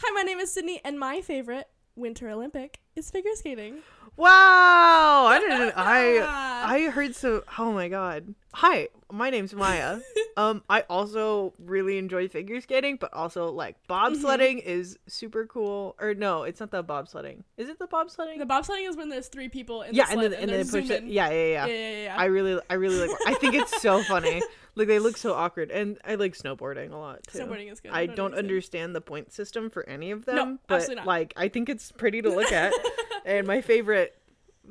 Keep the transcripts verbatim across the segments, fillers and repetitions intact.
Hi, my name is Sydney, and my favorite Winter Olympic is figure skating. Wow! I didn't. I I heard so. Oh my god! Hi, my name's Maya. um, I also really enjoy figure skating, but also like bobsledding mm-hmm. is super cool. Or no, it's not the bobsledding. Is it the bobsledding? The bobsledding is when there's three people in yeah, the sled and then and, and they push it. Yeah, yeah, yeah, yeah, yeah, yeah. I really, I really like. I think it's so funny. Like, they look so awkward, and I like snowboarding a lot, too. Snowboarding is good. I, I don't, don't understand the point system for any of them, no, but, like, I think it's pretty to look at, and my favorite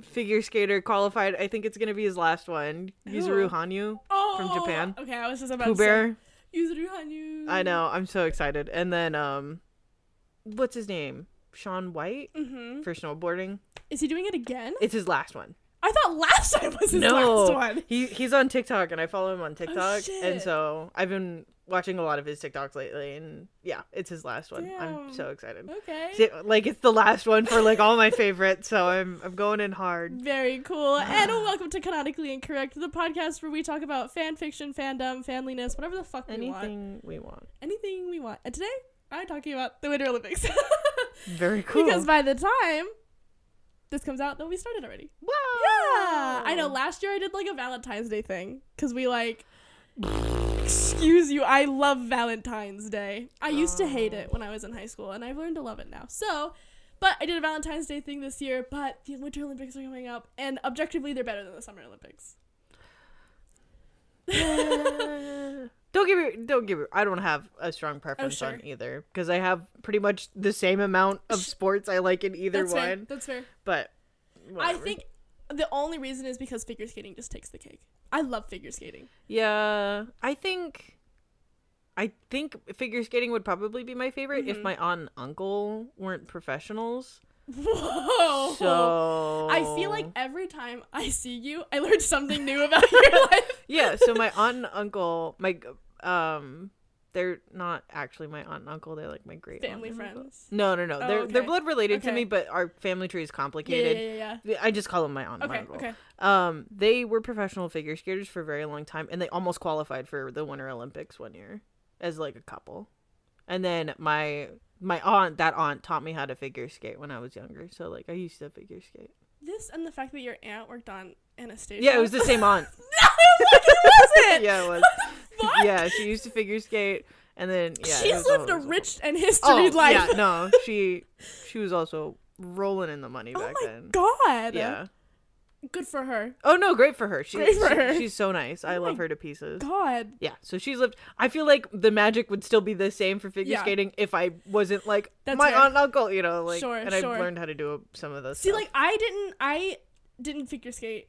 figure skater qualified, I think it's going to be his last one, Yuzuru Hanyu oh, from Japan. Okay, I was just about Pooh to Bear. Say, Yuzuru Hanyu. I know, I'm so excited. And then, um, what's his name? Shaun White mm-hmm. for snowboarding. Is he doing it again? It's his last one. I thought last time was his no, last one. He he's on TikTok, and I follow him on TikTok, oh, and so I've been watching a lot of his TikToks lately, and yeah, it's his last one. Damn. I'm so excited. Okay, so, like it's the last one for like all my favorites, so I'm I'm going in hard. Very cool, and welcome to Canonically Incorrect, the podcast where we talk about fan fiction, fandom, fanliness, whatever the fuck anything we want, anything we want, anything we want. And today I'm talking about the Winter Olympics. Very cool. Because by the time this comes out, though, we started already. Wow! Yeah! I know, last year I did, like, a Valentine's Day thing. Because we, like... excuse you, I love Valentine's Day. I oh. used to hate it when I was in high school, and I've learned to love it now. So, but I did a Valentine's Day thing this year, but the Winter Olympics are coming up, and objectively, they're better than the Summer Olympics. Yeah. Don't give me, don't give me, I don't have a strong preference oh, sure. on either, because I have pretty much the same amount of sports I like in either that's one. Fair. That's fair. But whatever. I think the only reason is because figure skating just takes the cake. I love figure skating. Yeah. I think, I think figure skating would probably be my favorite mm-hmm. if my aunt and uncle weren't professionals. Whoa. So I feel like every time I see you, I learned something new about your life. Yeah, so my aunt and uncle, my um they're not actually my aunt and uncle, they're like my great family friends. No, no, no. Oh, they're okay. they're blood related okay. to me, but our family tree is complicated. Yeah, yeah, yeah, yeah. I just call them my aunt and okay, uncle. Okay. Um they were professional figure skaters for a very long time, and they almost qualified for the Winter Olympics one year as like a couple. And then my My aunt, that aunt, taught me how to figure skate when I was younger. So, like, I used to figure skate. This and the fact that your aunt worked on Anastasia. Yeah, it was the same aunt. No, like it wasn't. Yeah, it was. What the fuck? Yeah, she used to figure skate. And then, yeah. She's lived a rich and historied oh, life. Yeah, no, she she was also rolling in the money back oh my then. God. Yeah. Good for her. Oh, no, great for her. She, great for she, her. She's so nice. I oh love her to pieces. God. Yeah, so she's lived... I feel like the magic would still be the same for figure yeah. skating if I wasn't, like, that's my fair. Aunt and uncle, you know, like... Sure, and sure. I've learned how to do some of those See, stuff. Like, I didn't... I didn't figure skate,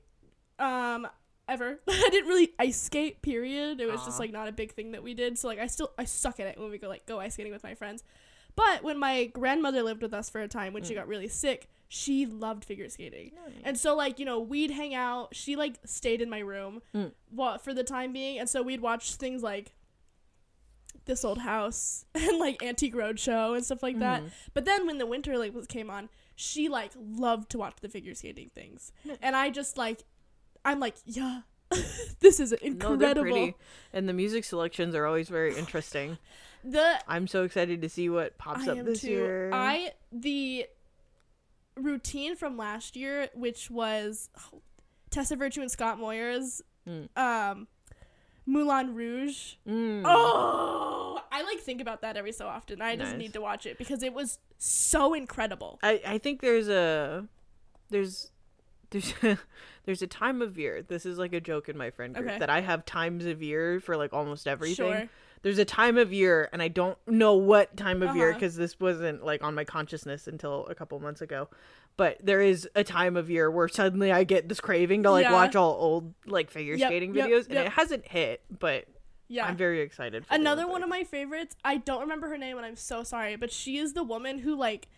um, ever. I didn't really ice skate, period. It was Aww. Just, like, not a big thing that we did. So, like, I still... I suck at it when we go, like, go ice skating with my friends. But when my grandmother lived with us for a time, when mm. she got really sick... she loved figure skating. Nice. And so, like, you know, we'd hang out. She, like, stayed in my room mm. well, for the time being. And so we'd watch things like This Old House and, like, Antique Roadshow and stuff like mm-hmm. that. But then when the Winter Olympics came on, she, like, loved to watch the figure skating things. And I just, like, I'm like, yeah, this is incredible. No, they're pretty. And the music selections are always very interesting. the I'm so excited to see what pops I up this too. Year. I, the... routine from last year, which was oh, Tessa Virtue and Scott Moyer's mm. um Moulin Rouge. Mm. Oh, I like think about that every so often. I nice. Just need to watch it because it was so incredible. I, I think there's a there's there's a, there's a time of year. This is like a joke in my friend group okay. that I have times of year for like almost everything. Sure. There's a time of year, and I don't know what time of uh-huh. year because this wasn't, like, on my consciousness until a couple months ago. But there is a time of year where suddenly I get this craving to, like, yeah. watch all old, like, figure yep, skating yep, videos. Yep. And it hasn't hit, but yeah. I'm very excited for another one of my favorites, I don't remember her name, and I'm so sorry, but she is the woman who, like,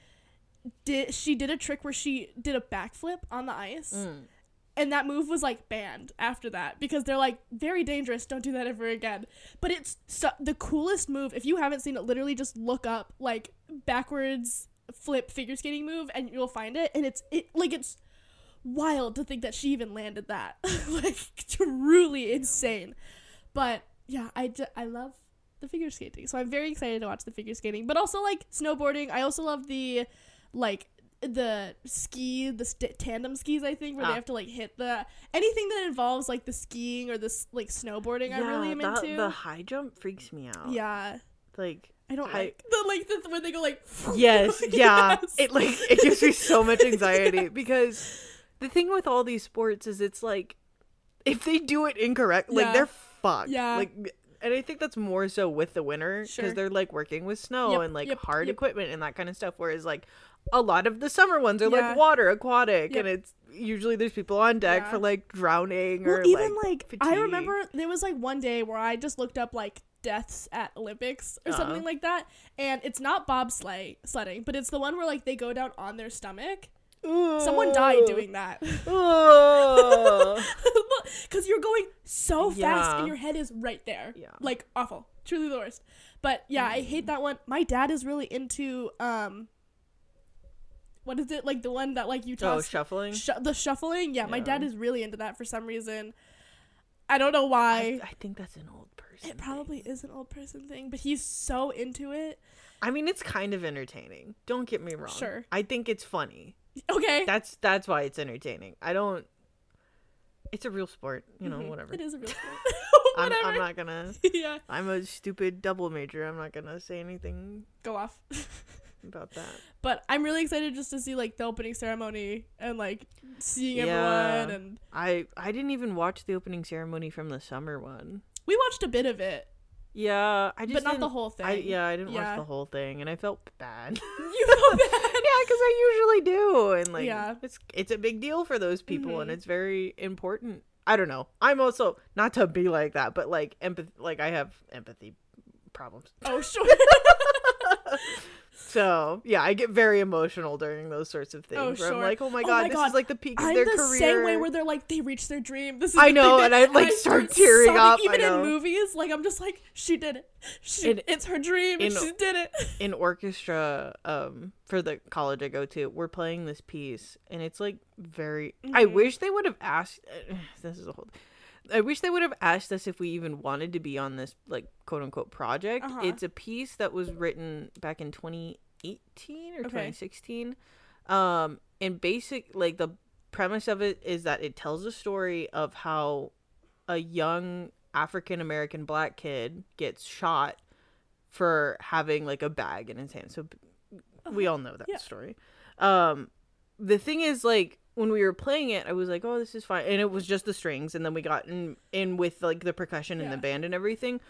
did she did a trick where she did a backflip on the ice. Mm. And that move was, like, banned after that because they're, like, very dangerous. Don't do that ever again. But it's so- the coolest move. If you haven't seen it, literally just look up, like, backwards flip figure skating move and you'll find it. And it's, it like, it's wild to think that she even landed that. Like, truly insane. But, yeah, I, d- I love the figure skating. So I'm very excited to watch the figure skating, but also like snowboarding. I also love the like the ski, the st- tandem skis, I think, where ah. they have to like hit the, anything that involves like the skiing or this like snowboarding. Yeah, I really am that, into. The high jump freaks me out. Yeah. Like, I don't I, like the like the, when they go like. Yes. Yeah. Yes. It like, it gives me so much anxiety yeah. because the thing with all these sports is it's like, if they do it incorrect, like yeah. they're fucked. Yeah. Like, and I think that's more so with the winter because sure. they're like working with snow yep, and like yep, hard yep. equipment and that kind of stuff. Whereas like a lot of the summer ones are yeah. like water aquatic yep. and it's usually there's people on deck yeah. for like drowning well, or even like, like I remember there was like one day where I just looked up like deaths at Olympics or uh-huh. something like that, and it's not bobsledding, but it's the one where like they go down on their stomach. Ooh. Someone died doing that. Because you're going so fast yeah. and your head is right there. Yeah. Like, awful. Truly the worst. But, yeah, mm. I hate that one. My dad is really into, um, what is it? Like, the one that, like, you toss. Oh, shuffling? Sh- the shuffling? Yeah, yeah, my dad is really into that for some reason. I don't know why. I, I think that's an old person It probably thing. is an old person thing, but he's so into it. I mean, it's kind of entertaining. Don't get me wrong. Sure. I think it's funny. Okay. That's that's why it's entertaining. I don't. It's a real sport, you know. Mm-hmm. Whatever. It is a real sport. I'm, I'm not gonna. Yeah. I'm a stupid double major. I'm not gonna say anything. Go off. About that. But I'm really excited just to see like the opening ceremony and like seeing yeah. everyone. And I I didn't even watch the opening ceremony from the summer one. We watched a bit of it. Yeah, I just but not the whole thing. I, yeah, I didn't yeah. watch the whole thing, and I felt bad. You felt bad. Yeah, because I usually do, and like yeah. it's it's a big deal for those people, mm-hmm. and it's very important. I don't know. I'm also not to be like that, but like empathy. Like I have empathy problems. Oh sure. So yeah, I get very emotional during those sorts of things. Oh, sure. Where I'm like, oh my god, oh my this god. is like the peak of I'm their the career. Same way where they're like they reach their dream. This is I know, and I like start tearing up. Even I know. in movies, like I'm just like, she did it. She, in, it's her dream. And in, she did it. In orchestra, um, for the college I go to, we're playing this piece, and it's like very. Mm-hmm. I wish they would have asked. Uh, this is a whole. I wish they would have asked us if we even wanted to be on this, like, quote-unquote project. Uh-huh. It's a piece that was written back in twenty eighteen or okay. twenty sixteen. Um, and basic, like, the premise of it is that it tells a story of how a young African-American black kid gets shot for having, like, a bag in his hand. So uh-huh. we all know that yeah. story. Um, the thing is, like, when we were playing it, I was like, oh, this is fine. And it was just the strings. And then we got in, in with, like, the percussion yeah. and the band and everything.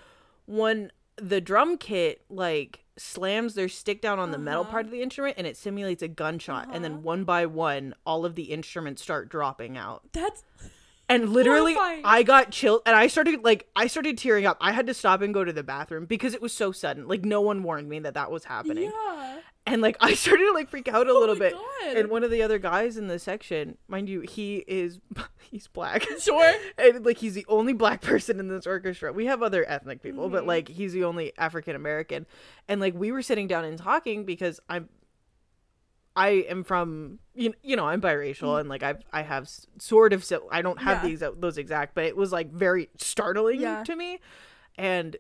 When the drum kit, like, slams their stick down on uh-huh. the metal part of the instrument, and it simulates a gunshot. Uh-huh. And then one by one, all of the instruments start dropping out. That's And literally, horrifying. I got chilled. And I started, like, I started tearing up. I had to stop and go to the bathroom because it was so sudden. Like, no one warned me that that was happening. Yeah. And, like, I started to, like, freak out a little oh bit. God. And one of the other guys in the section, mind you, he is, he's black. Sure. And, like, he's the only black person in this orchestra. We have other ethnic people, mm-hmm. but, like, he's the only African-American. And, like, we were sitting down and talking because I'm, I am from, you, you know, I'm biracial. Mm-hmm. And, like, I I have sort of, I don't have yeah. these those exact, but it was, like, very startling yeah. to me. And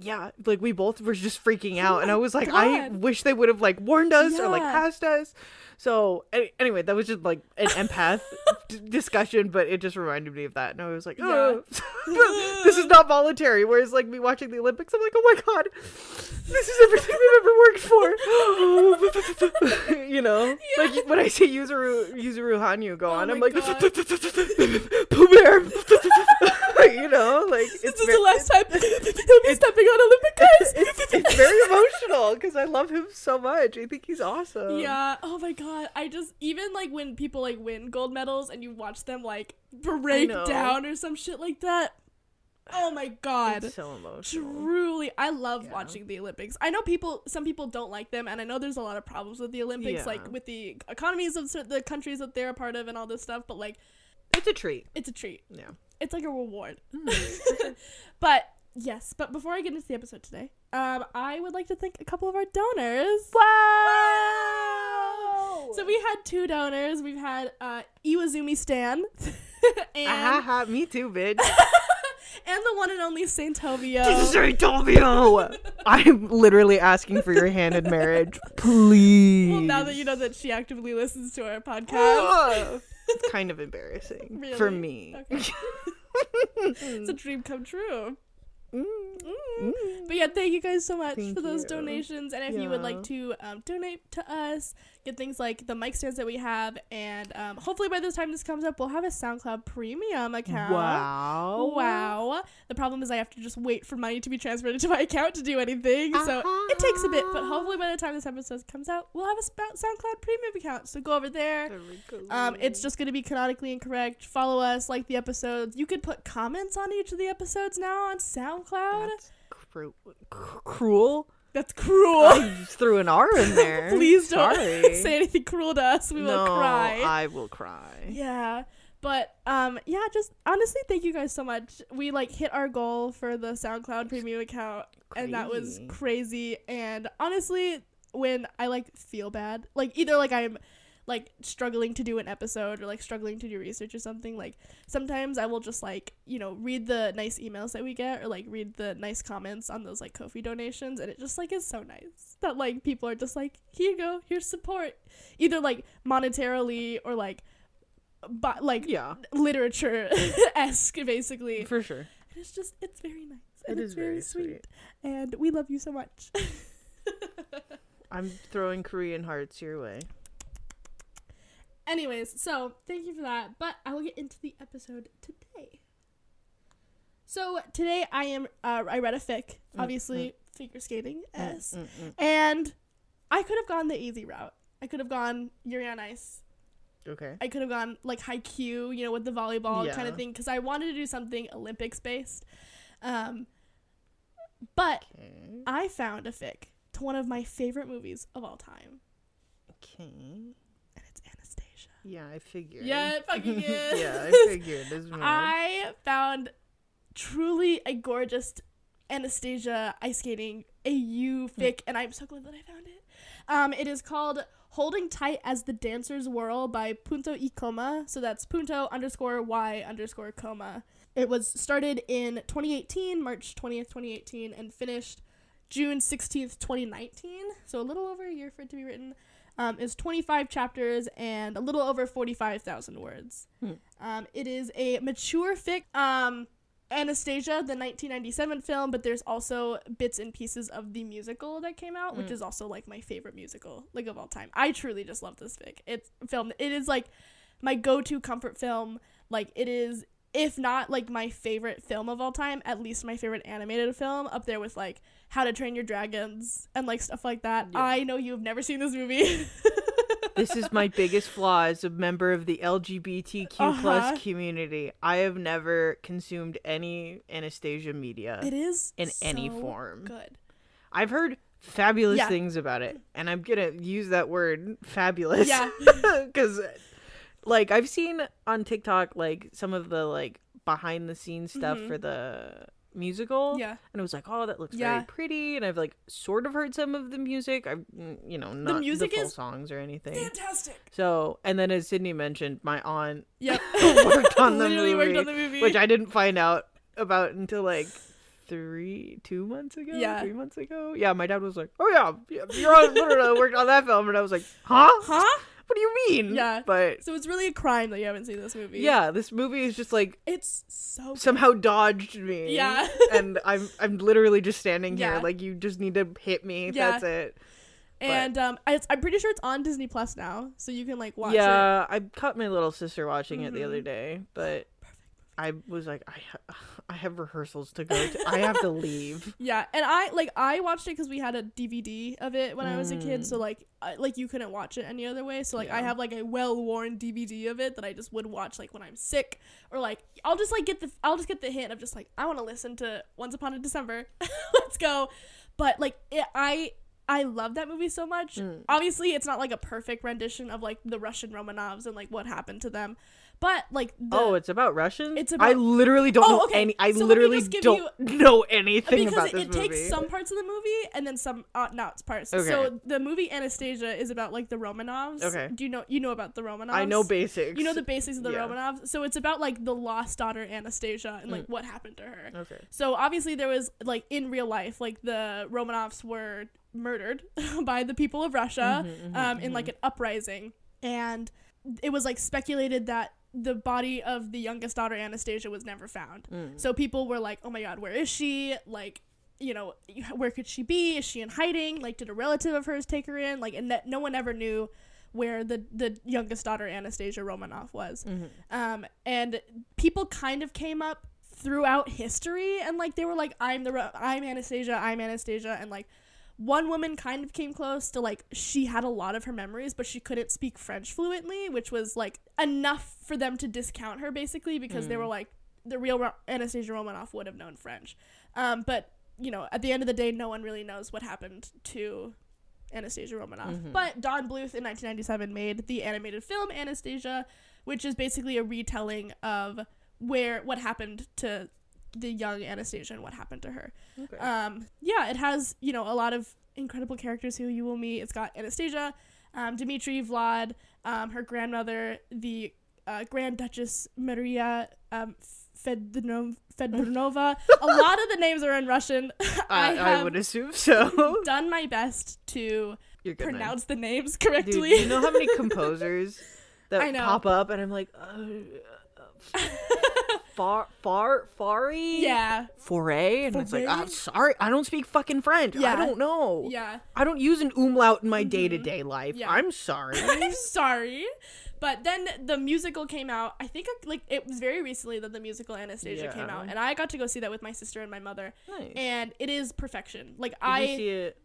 yeah, like we both were just freaking out, oh and I was like, God. I wish they would have like warned us yeah. or like asked us. So any- anyway, that was just like an empath d- discussion, but it just reminded me of that, and I was like, oh, yeah. This is not voluntary. Whereas like me watching the Olympics, I'm like, oh my God, this is everything we've ever worked for. You know, yeah. like when I see Yuzuru Yuzuru Hanyu go on, oh I'm like, Pooh Bear. You know, like it's this is very, the last time he'll be stepping on Olympic ice. It's, it's very emotional because I love him so much. I think he's awesome. Yeah. Oh my God. I just even like when people like win gold medals and you watch them like break down or some shit like that. Oh my God. It's so emotional. Truly, I love yeah. watching the Olympics. I know people. Some people don't like them, and I know there's a lot of problems with the Olympics, yeah. like with the economies of the countries that they're a part of and all this stuff. But like, it's a treat. It's a treat. Yeah. It's like a reward. But yes, but before I get into the episode today, um, I would like to thank a couple of our donors. Wow! Wow! So we had two donors. We've had uh, Iwazumi Stan. And... Ah, ha, me too, bitch. and the one and only Saint Tobio. Saint Tobio! I'm literally asking for your hand in marriage. Please. Well, now that you know that she actively listens to our podcast. Oh, it's kind of embarrassing. Really? For me. Okay. It's a dream come true. Mm. Mm. Mm. But yeah, thank you guys so much thank for those you. donations. And if yeah. you would like to um, donate to us, get things like the mic stands that we have, and um, hopefully by the time this comes up, we'll have a SoundCloud premium account. Wow. Wow. The problem is I have to just wait for money to be transferred into my account to do anything. Uh-huh. So it takes a bit, but hopefully by the time this episode comes out, we'll have a SoundCloud premium account. So go over there. There we go. Um, it's just going to be Canonically Incorrect. Follow us, like the episodes. You could put comments on each of the episodes now on SoundCloud. That's cru- cr- cruel. That's cruel. I just threw an R in there. Please don't Sorry. say anything cruel to us. We no, will cry. I will cry. Yeah. But um, yeah, just honestly, thank you guys so much. We like hit our goal for the SoundCloud premium account, crazy. and that was crazy. And honestly, when I like feel bad, like either like I'm like struggling to do an episode or like struggling to do research or something, like sometimes I will just like, you know, read the nice emails that we get or like read the nice comments on those like Ko-fi donations, and it just like is so nice that like people are just like, here you go, here's support, either like monetarily or like but like yeah literature-esque basically, for sure. And it's just, it's very nice, and it it's is very sweet. sweet and we love you so much. I'm throwing Korean hearts your way. Anyways, so thank you for that, but I will get into the episode today. So today I am, uh, I read a fic, obviously, mm-hmm. figure skating, S, mm-hmm. and I could have gone the easy route. I could have gone Yuri on Ice. Okay. I could have gone, like, Haikyuu, you know, with the volleyball yeah. kind of thing, because I wanted to do something Olympics-based, um, but okay. I found a fic to one of my favorite movies of all time. Okay. Yeah, I figured. Yeah, it fucking is. Yeah, I figured. This I found truly a gorgeous Anastasia ice skating A U fic, and I'm so glad that I found it. Um, it is called Holding Tight as the Dancers Whirl by Punto y Coma. So that's Punto underscore Y underscore Coma. It was started in twenty eighteen, March twentieth, twenty eighteen, and finished June sixteenth, twenty nineteen. So a little over a year for it to be written. Um, is twenty-five chapters and a little over forty-five thousand words. Hmm. Um, it is a mature fic, um, Anastasia, the nineteen ninety-seven film, but there's also bits and pieces of the musical that came out, mm. which is also, like, my favorite musical, like, of all time. I truly just love this fic. It's film. It is, like, my go-to comfort film. Like, it is, if not, like, my favorite film of all time, at least my favorite animated film, up there with, like, How to Train Your Dragons and, like, stuff like that. Yeah. I know you've never seen this movie. This is my biggest flaw as a member of the L G B T Q uh-huh. plus community. I have never consumed any Anastasia media. It is in so any form. Good. I've heard fabulous yeah. things about it, and I'm gonna use that word, fabulous. Yeah. Because, like, I've seen on TikTok, like, some of the, like, behind-the-scenes stuff mm-hmm. for the musical, yeah, and I was like, oh, that looks yeah. very pretty, and I've like sort of heard some of the music. I've, you know, not the, music the full is songs or anything fantastic. So, and then as Sydney mentioned, my aunt yep. worked, on the movie, worked on the movie, which I didn't find out about until like three two months ago yeah three months ago yeah my dad was like, oh yeah, yeah your aunt literally worked on that film, and I was like, huh huh what do you mean? Yeah. But so it's really a crime that you haven't seen this movie. Yeah, this movie is just like, it's so good. Somehow dodged me. Yeah. And I'm I'm literally just standing yeah. here like, you just need to hit me. Yeah. That's it. But, and um, I, I'm pretty sure it's on Disney Plus now, so you can like watch yeah, it. Yeah, I caught my little sister watching mm-hmm. it the other day, but I was like, I ha- I have rehearsals to go to. I have to leave. Yeah, and I like I watched it because we had a D V D of it when mm. I was a kid, so like I, like you couldn't watch it any other way. So like yeah. I have like a well-worn D V D of it that I just would watch like when I'm sick, or like I'll just like get the I'll just get the hint of just like, I want to listen to Once Upon a December. Let's go. But like it, I I love that movie so much. Mm. Obviously, it's not like a perfect rendition of like the Russian Romanovs and like what happened to them. But like, the, oh, it's about Russians. It's about, I literally don't oh, know okay. any. I so literally don't you, know anything about it, this movie. Because it takes some parts of the movie and then some uh, not parts. Okay. So the movie Anastasia is about like the Romanovs. Okay. Do you know you know about the Romanovs? I know basics. You know the basics of the yeah. Romanovs. So it's about like the lost daughter Anastasia and like mm. what happened to her. Okay. So obviously there was like in real life like the Romanovs were murdered by the people of Russia mm-hmm, mm-hmm, um, in mm-hmm. like an uprising, and it was like speculated that the body of the youngest daughter Anastasia was never found. Mm. So people were like, oh my god, where is she? Like, you know, where could she be? Is she in hiding? Like, did a relative of hers take her in? Like, and that no one ever knew where the the youngest daughter Anastasia Romanoff was. Mm-hmm. Um, and people kind of came up throughout history and like they were like, I'm the Ro- I'm Anastasia, I'm Anastasia, and like one woman kind of came close to, like, she had a lot of her memories, but she couldn't speak French fluently, which was, like, enough for them to discount her, basically, because mm. they were, like, the real Ro- Anastasia Romanoff would have known French. Um, but, you know, at the end of the day, no one really knows what happened to Anastasia Romanoff. Mm-hmm. But Don Bluth in nineteen ninety-seven made the animated film Anastasia, which is basically a retelling of where what happened to the young Anastasia and what happened to her. Okay. Um, yeah, it has, you know, a lot of incredible characters who you will meet. It's got Anastasia, um, Dmitri, Vlad, um, her grandmother, the uh, Grand Duchess Maria um, Fedorovna. Fedornova. A lot of the names are in Russian. I, I, I would assume so. Done my best to pronounce the names correctly. Dude, you know how many composers that pop up and I'm like, oh, far far fari yeah foray and foray? It's like, I'm sorry, I don't speak fucking French. yeah. I don't know. yeah I don't use an umlaut in my mm-hmm. day-to-day life. yeah. I'm sorry. I'm sorry. But then the musical came out, I think, like, it was very recently that the musical Anastasia yeah. came out, and I got to go see that with my sister and my mother. Nice. And it is perfection. Like, did I you see it?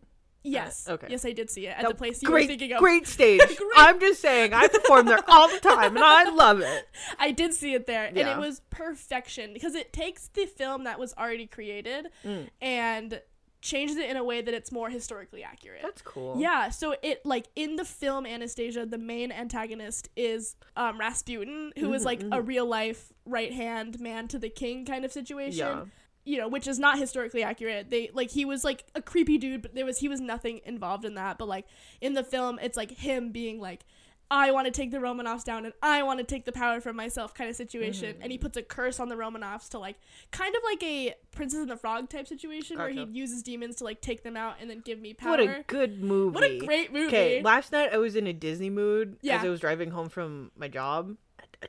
Yes. Uh, okay. Yes, I did see it at that, the place you great, were thinking of. Great stage. Great. I'm just saying, I perform there all the time, and I love it. I did see it there, yeah. and it was perfection because it takes the film that was already created mm. and changes it in a way that it's more historically accurate. That's cool. Yeah. So it, like, in the film Anastasia, the main antagonist is um, Rasputin, who mm-hmm, is like mm-hmm. a real life right hand man to the king kind of situation. Yeah. You know, which is not historically accurate. They, like, he was, like, a creepy dude, but there was, he was nothing involved in that. But, like, in the film, it's, like, him being, like, I want to take the Romanovs down and I want to take the power from myself kind of situation. Mm-hmm. And he puts a curse on the Romanovs to, like, kind of like a Princess and the Frog type situation. Gotcha. Where he uses demons to, like, take them out and then give me power. What a good movie. What a great movie. Okay, last night I was in a Disney mood yeah. as I was driving home from my job.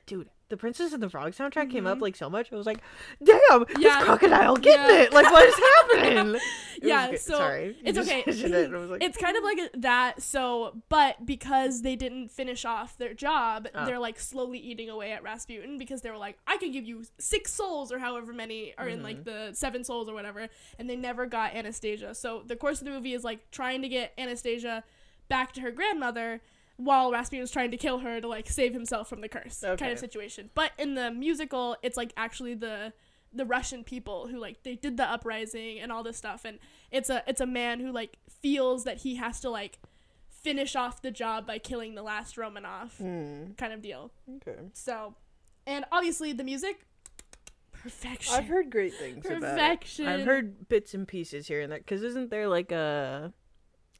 Dude, the Princess and the Frog soundtrack mm-hmm. came up, like, so much. I was like, damn, yeah. this crocodile getting yeah. it. Like, what is happening? yeah, so Sorry. it's okay. It. I was like, it's kind of like a, that. So, but because they didn't finish off their job, uh. they're, like, slowly eating away at Rasputin because they were like, I could give you six souls or however many are mm-hmm. in, like, the seven souls or whatever. And they never got Anastasia. So the course of the movie is, like, trying to get Anastasia back to her grandmother while Rasputin was trying to kill her to, like, save himself from the curse okay. kind of situation. But in the musical, it's, like, actually the the Russian people who, like, they did the uprising and all this stuff. And it's a it's a man who, like, feels that he has to, like, finish off the job by killing the last Romanov mm. kind of deal. Okay. So, and obviously the music, perfection. I've heard great things perfection. about it. Perfection. I've heard bits and pieces here and there. Because isn't there, like, a...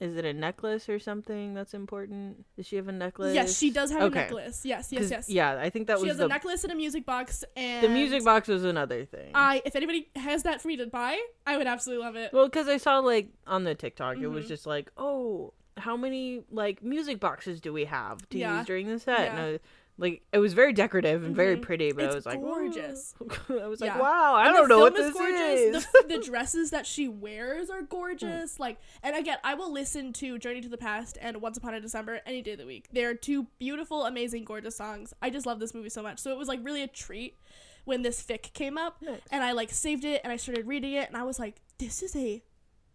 Is it a necklace or something that's important? Does she have a necklace? Yes, she does have okay. a necklace. Yes, yes, yes. Yeah, I think that she was She has the... a necklace and a music box, and... The music box was another thing. I, if anybody has that for me to buy, I would absolutely love it. Well, because I saw, like, on the TikTok, mm-hmm. it was just like, oh, how many, like, music boxes do we have to yeah. use during the set? Yeah. And I was, like, it was very decorative and very mm-hmm. pretty, but it's I was like, gorgeous. I was yeah. like, wow, I and don't know what this is. is. The, the dresses that she wears are gorgeous. Mm. Like, and again, I will listen to Journey to the Past and Once Upon a December any day of the week. They're two beautiful, amazing, gorgeous songs. I just love this movie so much. So it was, like, really a treat when this fic came up. Nice. And I, like, saved it and I started reading it and I was like, this is a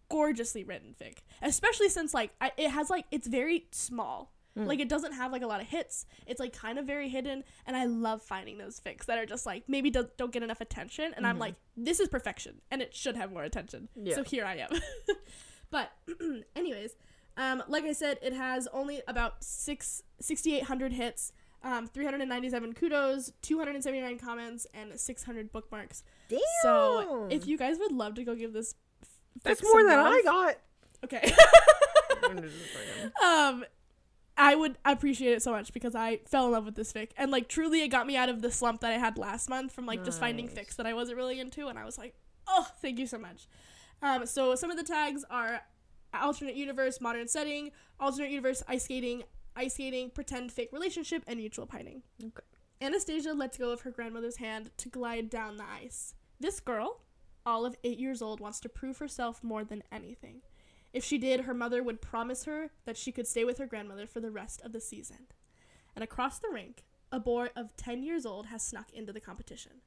gorgeously written fic. Especially since, like, I, it has, like, it's very small. Like, it doesn't have, like, a lot of hits. It's, like, kind of very hidden. And I love finding those fics that are just, like, maybe do- don't get enough attention. And mm-hmm. I'm like, this is perfection. And it should have more attention. Yeah. So here I am. But anyways, um, like I said, it has only about six, sixty-eight hundred hits. um, three hundred ninety-seven kudos, two hundred seventy-nine comments, and six hundred bookmarks. Damn! So if you guys would love to go give this... F- That's more than love, I got! Okay. um... I would appreciate it so much because I fell in love with this fic. And, like, truly it got me out of the slump that I had last month from, like, nice. Just finding fics that I wasn't really into. And I was like, oh, thank you so much. Um, so some of the tags are alternate universe, modern setting, alternate universe, ice skating, ice skating, pretend fake relationship, and mutual pining. Okay. Anastasia lets go of her grandmother's hand to glide down the ice. This girl, all of eight years old, wants to prove herself more than anything. If she did, her mother would promise her that she could stay with her grandmother for the rest of the season. And across the rink, a boy of ten years old has snuck into the competition.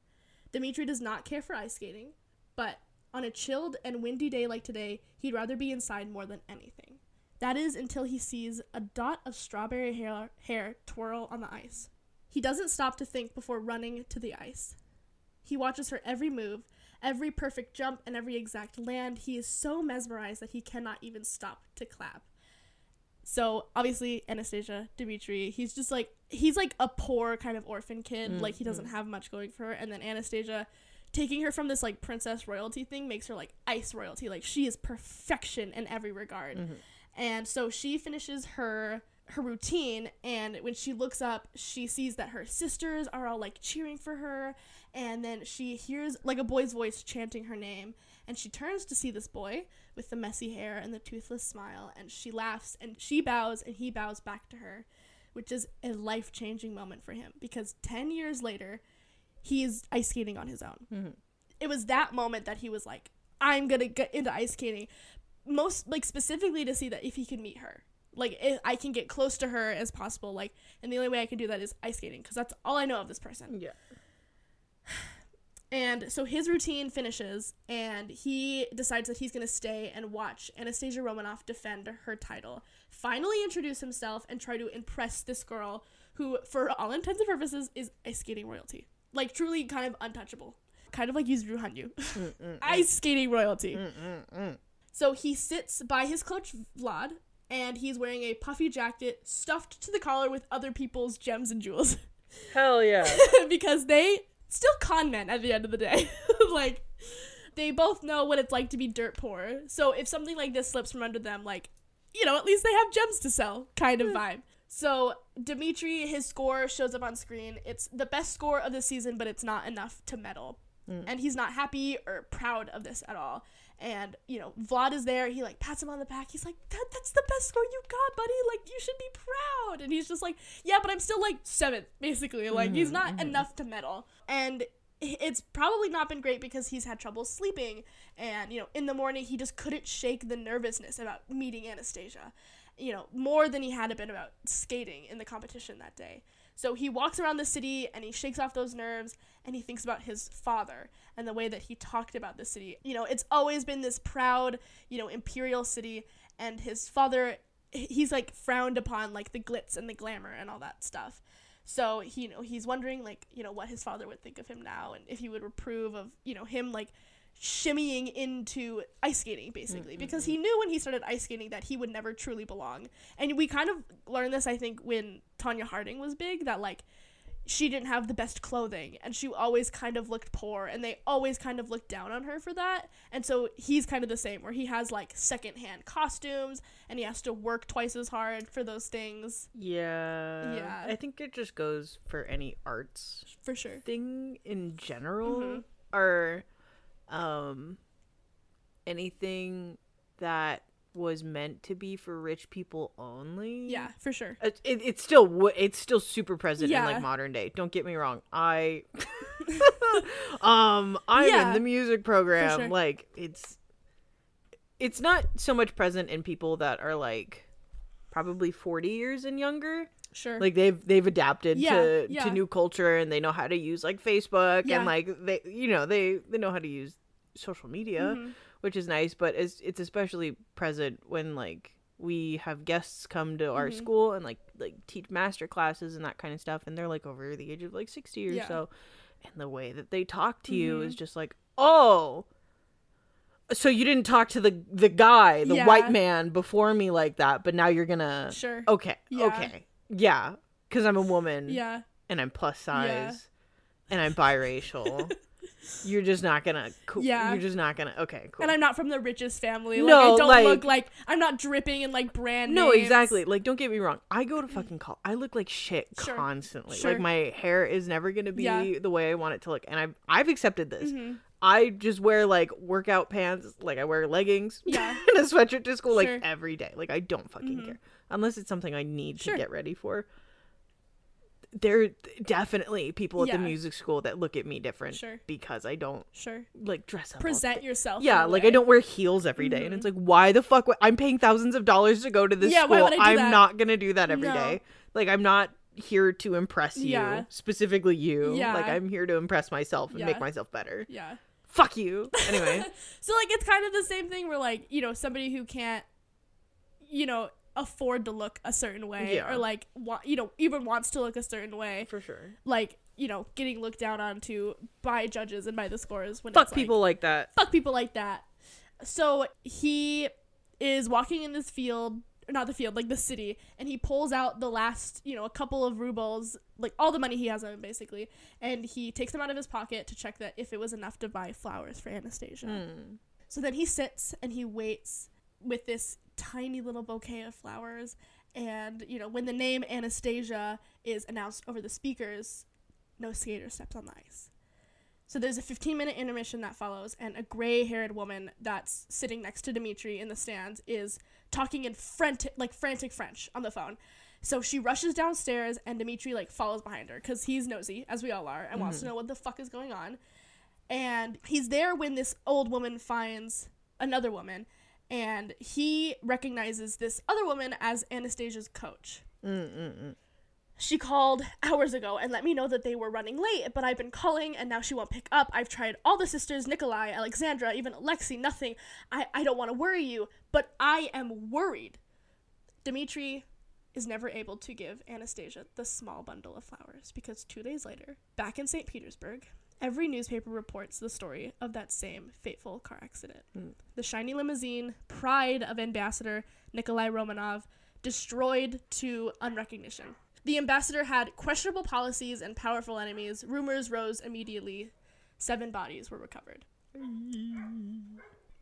Dmitri does not care for ice skating, but on a chilled and windy day like today, he'd rather be inside more than anything. That is until he sees a dot of strawberry hair, hair twirl on the ice. He doesn't stop to think before running to the ice. He watches her every move, every perfect jump, and every exact land. He is so mesmerized that he cannot even stop to clap. So, obviously, Anastasia, Dmitri, he's just, like, he's, like, a poor kind of orphan kid. Mm-hmm. Like, he doesn't have much going for her. And then Anastasia, taking her from this, like, princess royalty thing makes her, like, ice royalty. Like, she is perfection in every regard. Mm-hmm. And so she finishes her... her routine, and when she looks up, she sees that her sisters are all, like, cheering for her, and then she hears, like, a boy's voice chanting her name, and she turns to see this boy with the messy hair and the toothless smile, and she laughs, and she bows, and he bows back to her, which is a life-changing moment for him, because ten years later, he is ice skating on his own. Mm-hmm. It was that moment that he was like, I'm gonna get into ice skating, most, like, specifically to see that if he could meet her. Like, if I can get close to her as possible, like, and the only way I can do that is ice skating, because that's all I know of this person. Yeah. And so his routine finishes, and he decides that he's going to stay and watch Anastasia Romanoff defend her title, finally introduce himself, and try to impress this girl who, for all intents and purposes, is ice skating royalty. Like, truly kind of untouchable. Kind of like Yuzuru Hanyu. Ice skating royalty. Mm-mm-mm. So he sits by his coach, Vlad, and he's wearing a puffy jacket stuffed to the collar with other people's gems and jewels. Hell yeah. Because they still con men at the end of the day. Like, they both know what it's like to be dirt poor. So if something like this slips from under them, like, you know, at least they have gems to sell kind of vibe. So Dmitri, his score shows up on screen. It's the best score of the season, but it's not enough to medal. Mm. And he's not happy or proud of this at all. And, you know, Vlad is there. He, like, pats him on the back. He's like, that, that's the best score you got, buddy. Like, you should be proud. And he's just like, yeah, but I'm still, like, seventh, basically. Like, mm-hmm. he's not mm-hmm. enough to medal. And it's probably not been great because he's had trouble sleeping. And, you know, in the morning, he just couldn't shake the nervousness about meeting Anastasia, you know, more than he had been about skating in the competition that day. So he walks around the city, and he shakes off those nerves, and he thinks about his father and the way that he talked about the city. You know, it's always been this proud, you know, imperial city, and his father, he's, like, frowned upon, like, the glitz and the glamour and all that stuff. So, he, you know, he's wondering, like, you know, what his father would think of him now, and if he would approve of, you know, him, like, shimmying into ice skating, basically, mm-hmm. because he knew when he started ice skating that he would never truly belong. And we kind of learned this, I think, when Tonya Harding was big, that, like, she didn't have the best clothing, and she always kind of looked poor, and they always kind of looked down on her for that. And so he's kind of the same, where he has, like, secondhand costumes, and he has to work twice as hard for those things. Yeah. Yeah. I think it just goes for any arts for sure thing in general, mm-hmm. or Um, anything that was meant to be for rich people only. Yeah, for sure. It, it, it's still w- it's still super present yeah. in, like, modern day. Don't get me wrong. I um I'm yeah. in the music program. Sure. Like, it's it's not so much present in people that are, like, probably forty years and younger. Sure. Like, they've they've adapted yeah, to, yeah. to new culture, and they know how to use, like, Facebook yeah. and, like, they, you know, they, they know how to use social media, mm-hmm. which is nice, but it's, it's especially present when, like, we have guests come to our mm-hmm. school and, like, like teach master classes and that kind of stuff, and they're, like, over the age of, like, sixty or yeah. so, and the way that they talk to mm-hmm. you is just like, oh, so you didn't talk to the the guy, the yeah. white man before me like that, but now you're gonna... Sure. Okay. Yeah. Okay. Yeah, because I'm a woman. Yeah. And I'm plus size. Yeah. And I'm biracial. You're just not gonna. Cool. Yeah. You're just not gonna. Okay. Cool. And I'm not from the richest family. Like, no. I don't like, look like I'm not dripping in like brand. No, names. Exactly. Like, don't get me wrong. I go to fucking college. I look like shit sure. constantly. Sure. Like, my hair is never gonna be yeah. the way I want it to look, and I've I've accepted this. Mm-hmm. I just wear like workout pants. Like, I wear leggings yeah. and a sweatshirt to school like sure. every day. Like, I don't fucking mm-hmm. care unless it's something I need sure. to get ready for. There are definitely people yeah. at the music school that look at me different sure. because I don't sure. like dress up. Present yourself. Yeah, like way. I don't wear heels every day, mm-hmm. and it's like, why the fuck? Would- I'm paying thousands of dollars to go to this yeah, school. Why would I do I'm that? Not gonna do that every no. day. Like, I'm not here to impress you, yeah. specifically you. Yeah. Like, I'm here to impress myself and yeah. make myself better. Yeah. Fuck you. Anyway. So like, it's kind of the same thing where like, you know, somebody who can't, you know, afford to look a certain way yeah. or like wa- you know even wants to look a certain way for sure, like, you know, getting looked down onto by judges and by the scores when fuck it's, people like, like that fuck people like that. So he is walking in this field, not the field, like the city, and he pulls out the last, you know, a couple of rubles, like all the money he has on him basically, and he takes them out of his pocket to check that if it was enough to buy flowers for Anastasia. mm. So then he sits and he waits with this tiny little bouquet of flowers, and, you know, when the name Anastasia is announced over the speakers, no skater steps on the ice. So there's a fifteen minute intermission that follows, and a gray-haired woman that's sitting next to Dmitri in the stands is talking in frantic like frantic French on the phone. So she rushes downstairs, and Dmitri like follows behind her because he's nosy, as we all are, and mm-hmm. wants to know what the fuck is going on. And he's there when this old woman finds another woman, and he recognizes this other woman as Anastasia's coach. Mm-mm-mm. She called hours ago and let me know that they were running late, but I've been calling and now she won't pick up. I've tried all the sisters, Nikolai, Alexandra, even Alexei, nothing. I, I don't want to worry you, but I am worried. Dmitri is never able to give Anastasia the small bundle of flowers because two days later, back in Saint Petersburg, every newspaper reports the story of that same fateful car accident. Mm. The shiny limousine, pride of ambassador Nikolai Romanov, destroyed to unrecognition. The ambassador had questionable policies and powerful enemies. Rumors rose immediately. Seven bodies were recovered.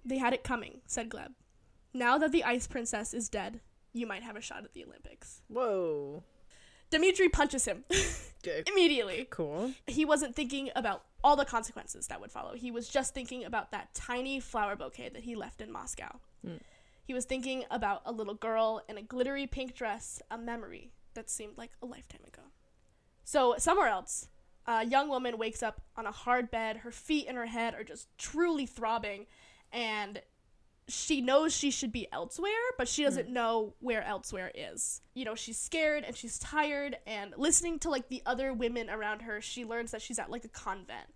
They had it coming, said Gleb. Now that the ice princess is dead, you might have a shot at the Olympics. Whoa. Dmitri punches him immediately. Cool. He wasn't thinking about all the consequences that would follow. He was just thinking about that tiny flower bouquet that he left in Moscow. Mm. He was thinking about a little girl in a glittery pink dress, a memory that seemed like a lifetime ago. So somewhere else, a young woman wakes up on a hard bed. Her feet and her head are just truly throbbing, and she knows she should be elsewhere, but she doesn't mm. know where elsewhere is. You know, she's scared and she's tired, and listening to like the other women around her, she learns that she's at like a convent,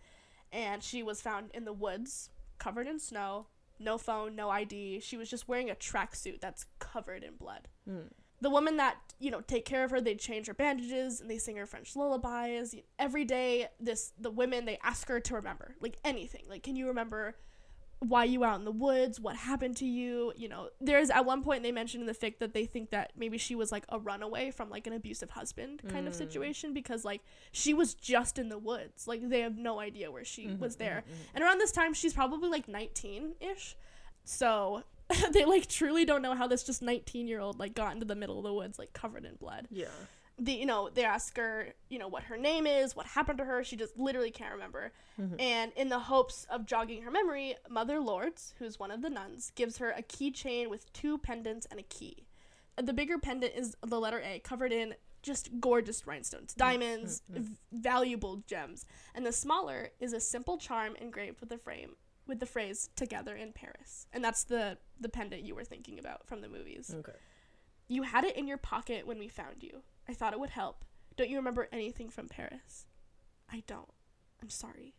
and she was found in the woods covered in snow, no phone, no I D. She was just wearing a tracksuit that's covered in blood. Mm. The women that, you know, take care of her, they change her bandages and they sing her French lullabies. Every day, this the women, they ask her to remember like anything. Like, can you remember why you out in the woods, what happened to you? You know, there's at one point they mentioned in the fic that they think that maybe she was like a runaway from like an abusive husband kind mm. of situation, because like she was just in the woods. Like, they have no idea where she mm-hmm, was there. Mm-hmm. And around this time she's probably like nineteen ish. So they like truly don't know how this just nineteen year old like got into the middle of the woods like covered in blood. Yeah. The, you know, they ask her, you know, what her name is, what happened to her. She just literally can't remember. Mm-hmm. And in the hopes of jogging her memory, Mother Lourdes, who's one of the nuns, gives her a keychain with two pendants and a key. The bigger pendant is the letter A, covered in just gorgeous rhinestones, diamonds, mm-hmm. v- valuable gems. And the smaller is a simple charm engraved with the frame, with the phrase, "Together in Paris." And that's the, the pendant you were thinking about from the movies. Okay. "You had it in your pocket when we found you. I thought it would help. Don't you remember anything from Paris?" "I don't. I'm sorry."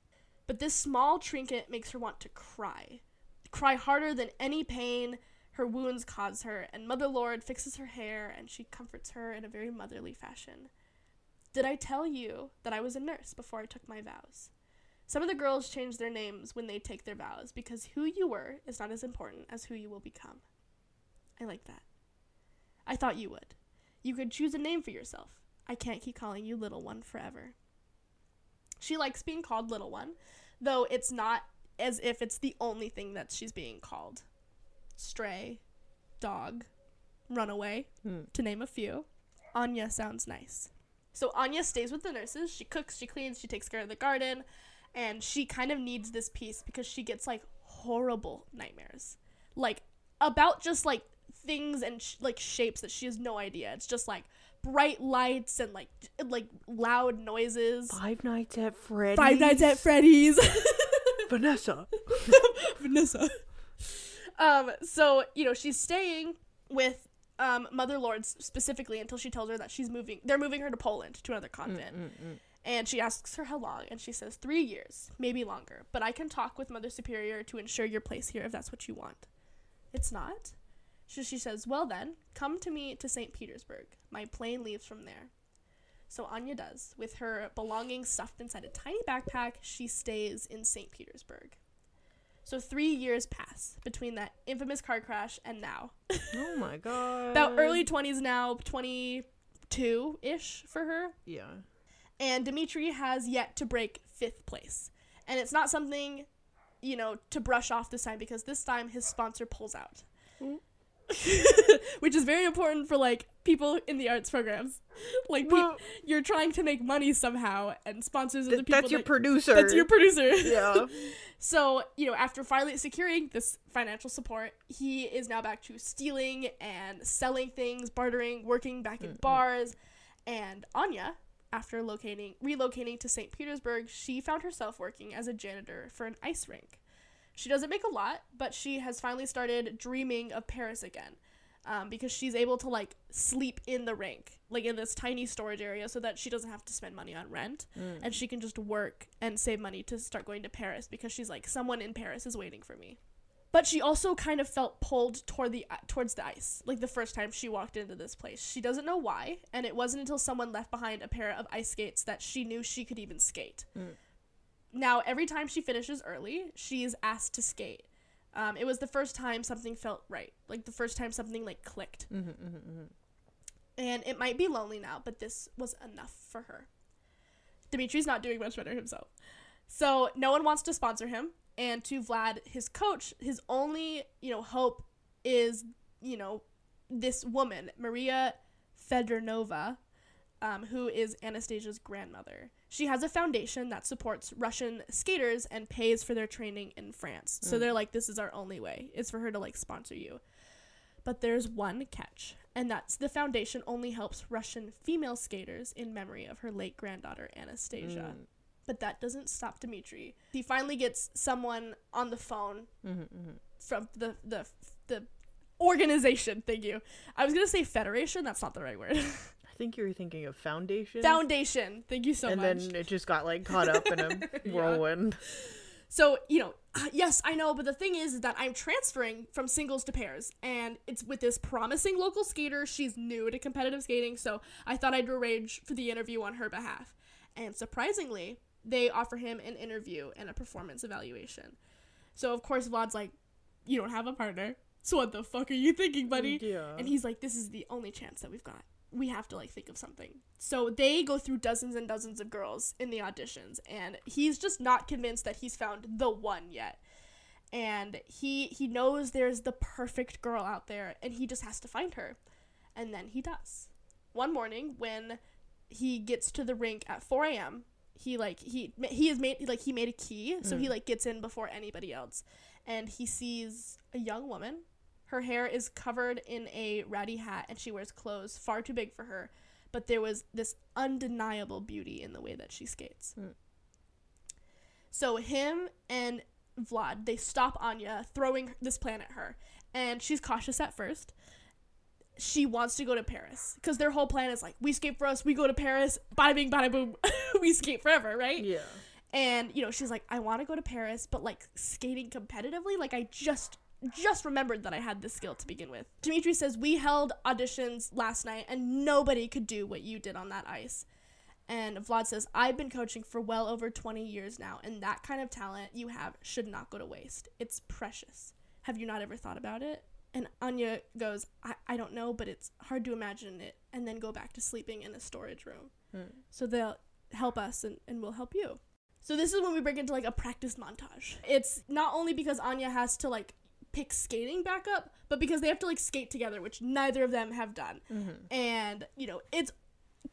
But this small trinket makes her want to cry. Cry harder than any pain her wounds cause her, and Mother Lourdes fixes her hair, and she comforts her in a very motherly fashion. "Did I tell you that I was a nurse before I took my vows? Some of the girls change their names when they take their vows, because who you were is not as important as who you will become." "I like that." "I thought you would. You could choose a name for yourself. I can't keep calling you Little One forever. She likes being called Little One, though it's not as if it's the only thing that she's being called. Stray, dog, runaway, mm. to name a few. Anya sounds nice. So Anya stays with the nurses. She cooks, she cleans, she takes care of the garden, and she kind of needs this peace because she gets, like, horrible nightmares. Like, about just, like, things and, sh- like, shapes that she has no idea. It's just, like, bright lights and, like, t- like loud noises. Five Nights at Freddy's. Five Nights at Freddy's. Vanessa. Vanessa. Um, so, you know, she's staying with um, Mother Lords specifically until she tells her that she's moving. They're moving her to Poland, to another convent. Mm-mm-mm. And she asks her how long, and she says three years, maybe longer. But I can talk with Mother Superior to ensure your place here if that's what you want. It's not. So she says, well then, come to me to Saint Petersburg. My plane leaves from there. So Anya does. With her belongings stuffed inside a tiny backpack, she stays in Saint Petersburg. So three years pass between that infamous car crash and now. Oh my god. About early twenties now, twenty-two-ish for her. Yeah. And Dmitri has yet to break fifth place. And it's not something, you know, to brush off this time, because this time his sponsor pulls out. Mm. Which is very important for, like, people in the arts programs. Like, well, pe- you're trying to make money somehow, and sponsors th- are the people. That's your that, producer. That's your producer. Yeah. So, you know, after finally securing this financial support, he is now back to stealing and selling things, bartering, working back in mm-hmm. bars. And Anya, after locating, relocating to Saint Petersburg, she found herself working as a janitor for an ice rink. She doesn't make a lot, but she has finally started dreaming of Paris again, um, because she's able to, like, sleep in the rink, like, in this tiny storage area, so that she doesn't have to spend money on rent, mm. and she can just work and save money to start going to Paris, because she's like, someone in Paris is waiting for me. But she also kind of felt pulled toward the uh, towards the ice, like, the first time she walked into this place. She doesn't know why, and it wasn't until someone left behind a pair of ice skates that she knew she could even skate. Mm. Now, every time she finishes early, she's asked to skate. Um, it was the first time something felt right. Like, the first time something, like, clicked. Mm-hmm, mm-hmm, mm-hmm. And it might be lonely now, but this was enough for her. Dmitri's not doing much better himself. So, no one wants to sponsor him. And to Vlad, his coach, his only, you know, hope is, you know, this woman, Maria Feodorovna, um, who is Anastasia's grandmother. She has a foundation that supports Russian skaters and pays for their training in France. So mm. they're like, this is our only way, is for her to, like, sponsor you. But there's one catch, and that's the foundation only helps Russian female skaters in memory of her late granddaughter, Anastasia. Mm. But that doesn't stop Dmitri. He finally gets someone on the phone mm-hmm, mm-hmm. from the, the, the organization, thank you. I was going to say federation, that's not the right word. I think you were thinking of foundation. Foundation. Thank you so and much. And then it just got, like, caught up in a whirlwind. Yeah. So, you know, uh, yes, I know, but the thing is, is that I'm transferring from singles to pairs, and it's with this promising local skater. She's new to competitive skating, so I thought I'd arrange for the interview on her behalf. And surprisingly, they offer him an interview and a performance evaluation. So, of course, Vlad's like, you don't have a partner, so what the fuck are you thinking, buddy? Yeah. And he's like, this is the only chance that we've got. We have to, like, think of something. So they go through dozens and dozens of girls in the auditions, and he's just not convinced that he's found the one yet. And he he knows there's the perfect girl out there, and he just has to find her. And then he does. One morning, when he gets to the rink at four a.m., he like he he has made like he made a key, so mm. he like gets in before anybody else, and he sees a young woman. Her hair is covered in a ratty hat, and she wears clothes far too big for her, but there was this undeniable beauty in the way that she skates. Mm. So him and Vlad, they stop Anya throwing this plan at her, and she's cautious at first. She wants to go to Paris, because their whole plan is like, we skate for us, we go to Paris, bada bing, bada boom, we skate forever, right? Yeah. And, you know, she's like, I want to go to Paris, but, like, skating competitively, like, I just... just remembered that I had this skill to begin with. Dmitri says, we held auditions last night and nobody could do what you did on that ice. And Vlad says, I've been coaching for well over twenty years now, and that kind of talent you have should not go to waste. It's precious. Have you not ever thought about it? And Anya goes, I, I don't know, but it's hard to imagine it, and then go back to sleeping in a storage room. Hmm. So they'll help us, and, and we'll help you. So this is when we break into, like, a practice montage. It's not only because Anya has to, like, pick skating back up, but because they have to, like, skate together, which neither of them have done. Mm-hmm. And, you know, it's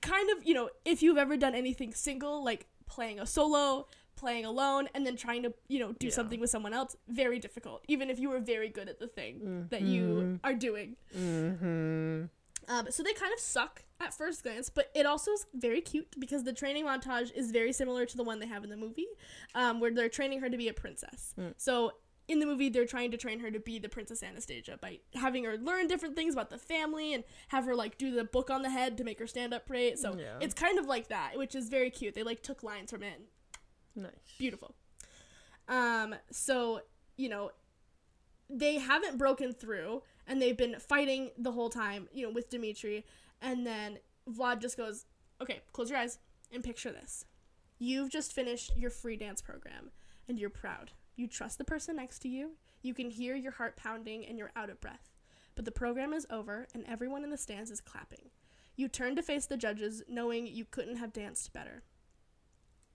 kind of, you know, if you've ever done anything single, like playing a solo, playing alone, and then trying to, you know, do yeah. something with someone else, very difficult, even if you were very good at the thing mm-hmm. that you are doing. Mm-hmm. Um, so they kind of suck at first glance, but it also is very cute because the training montage is very similar to the one they have in the movie, um, where they're training her to be a princess. Mm. So in the movie, they're trying to train her to be the Princess Anastasia by having her learn different things about the family and have her, like, do the book on the head to make her stand up right. So yeah. it's kind of like that, which is very cute. They, like, took lines from it. Nice. Beautiful. Um, so, you know, they haven't broken through, and they've been fighting the whole time, you know, with Dmitri. And then Vlad just goes, okay, close your eyes and picture this. You've just finished your free dance program, and you're proud. You trust the person next to you. You can hear your heart pounding, and you're out of breath. But the program is over, and everyone in the stands is clapping. You turn to face the judges, knowing you couldn't have danced better.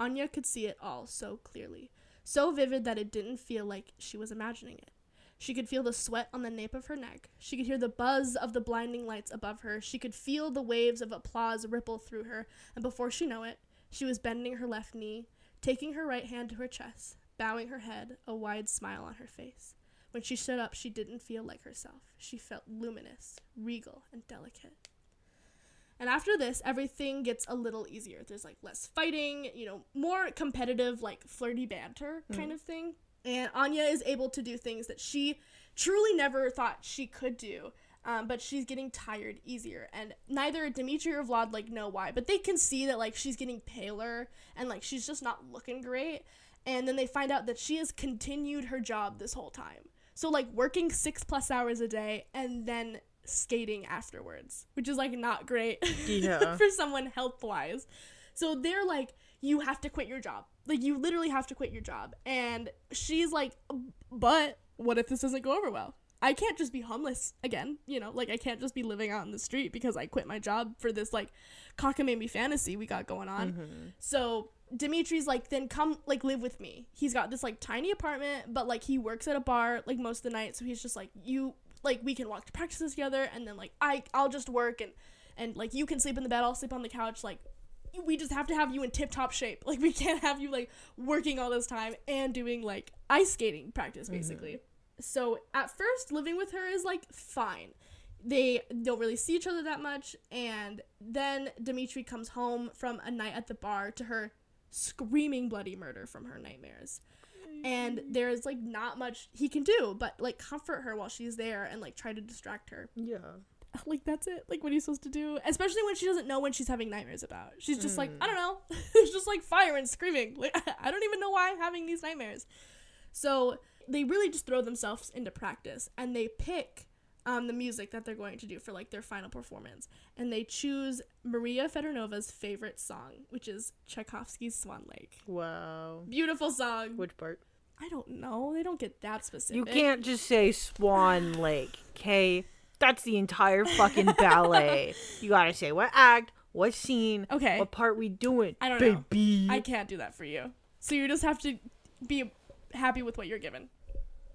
Anya could see it all so clearly, so vivid that it didn't feel like she was imagining it. She could feel the sweat on the nape of her neck. She could hear the buzz of the blinding lights above her. She could feel the waves of applause ripple through her. And before she knew it, she was bending her left knee, taking her right hand to her chest, bowing her head, a wide smile on her face. When she stood up, she didn't feel like herself. She felt luminous, regal, and delicate. And after this, everything gets a little easier. There's, like, less fighting, you know, more competitive, like, flirty banter kind mm. of thing. And Anya is able to do things that she truly never thought she could do. Um, but she's getting tired easier. And neither Dmitri or Vlad, like, know why. But they can see that, like, she's getting paler. And, like, she's just not looking great. And then they find out that she has continued her job this whole time. So, like, working six-plus hours a day and then skating afterwards. Which is, like, not great yeah. for someone health-wise. So they're like, you have to quit your job. Like, you literally have to quit your job. And she's like, but what if this doesn't go over well? I can't just be homeless again, you know? Like, I can't just be living out in the street because I quit my job for this, like, cockamamie fantasy we got going on. Mm-hmm. So Dimitri's like, then come, like, live with me. He's got this, like, tiny apartment, but, like, he works at a bar, like, most of the night. So he's just like, you, like, we can walk to practices together. And then, like, I, I'll just work. And, and, like, you can sleep in the bed. I'll sleep on the couch, like, we just have to have you in tip-top shape. Like, we can't have you, like, working all this time and doing, like, ice skating practice, basically. Mm-hmm. So, at first, living with her is, like, fine. They don't really see each other that much, and then Dmitri comes home from a night at the bar to her screaming bloody murder from her nightmares. Mm-hmm. And there's, like, not much he can do but, like, comfort her while she's there and, like, try to distract her. Yeah. Like, that's it. Like, what are you supposed to do? Especially when she doesn't know when she's having nightmares about. She's just mm. like, I don't know. It's just, like, fire and screaming. Like, I don't even know why I'm having these nightmares. So they really just throw themselves into practice. And they pick um, the music that they're going to do for, like, their final performance. And they choose Maria Feodorova's favorite song, which is Tchaikovsky's Swan Lake. Wow. Beautiful song. Which part? I don't know. They don't get that specific. You can't just say Swan Lake, okay? That's the entire fucking ballet. You gotta say what act, what scene, okay. What part we doing. I don't baby. know. I can't do that for you. So you just have to be happy with what you're given.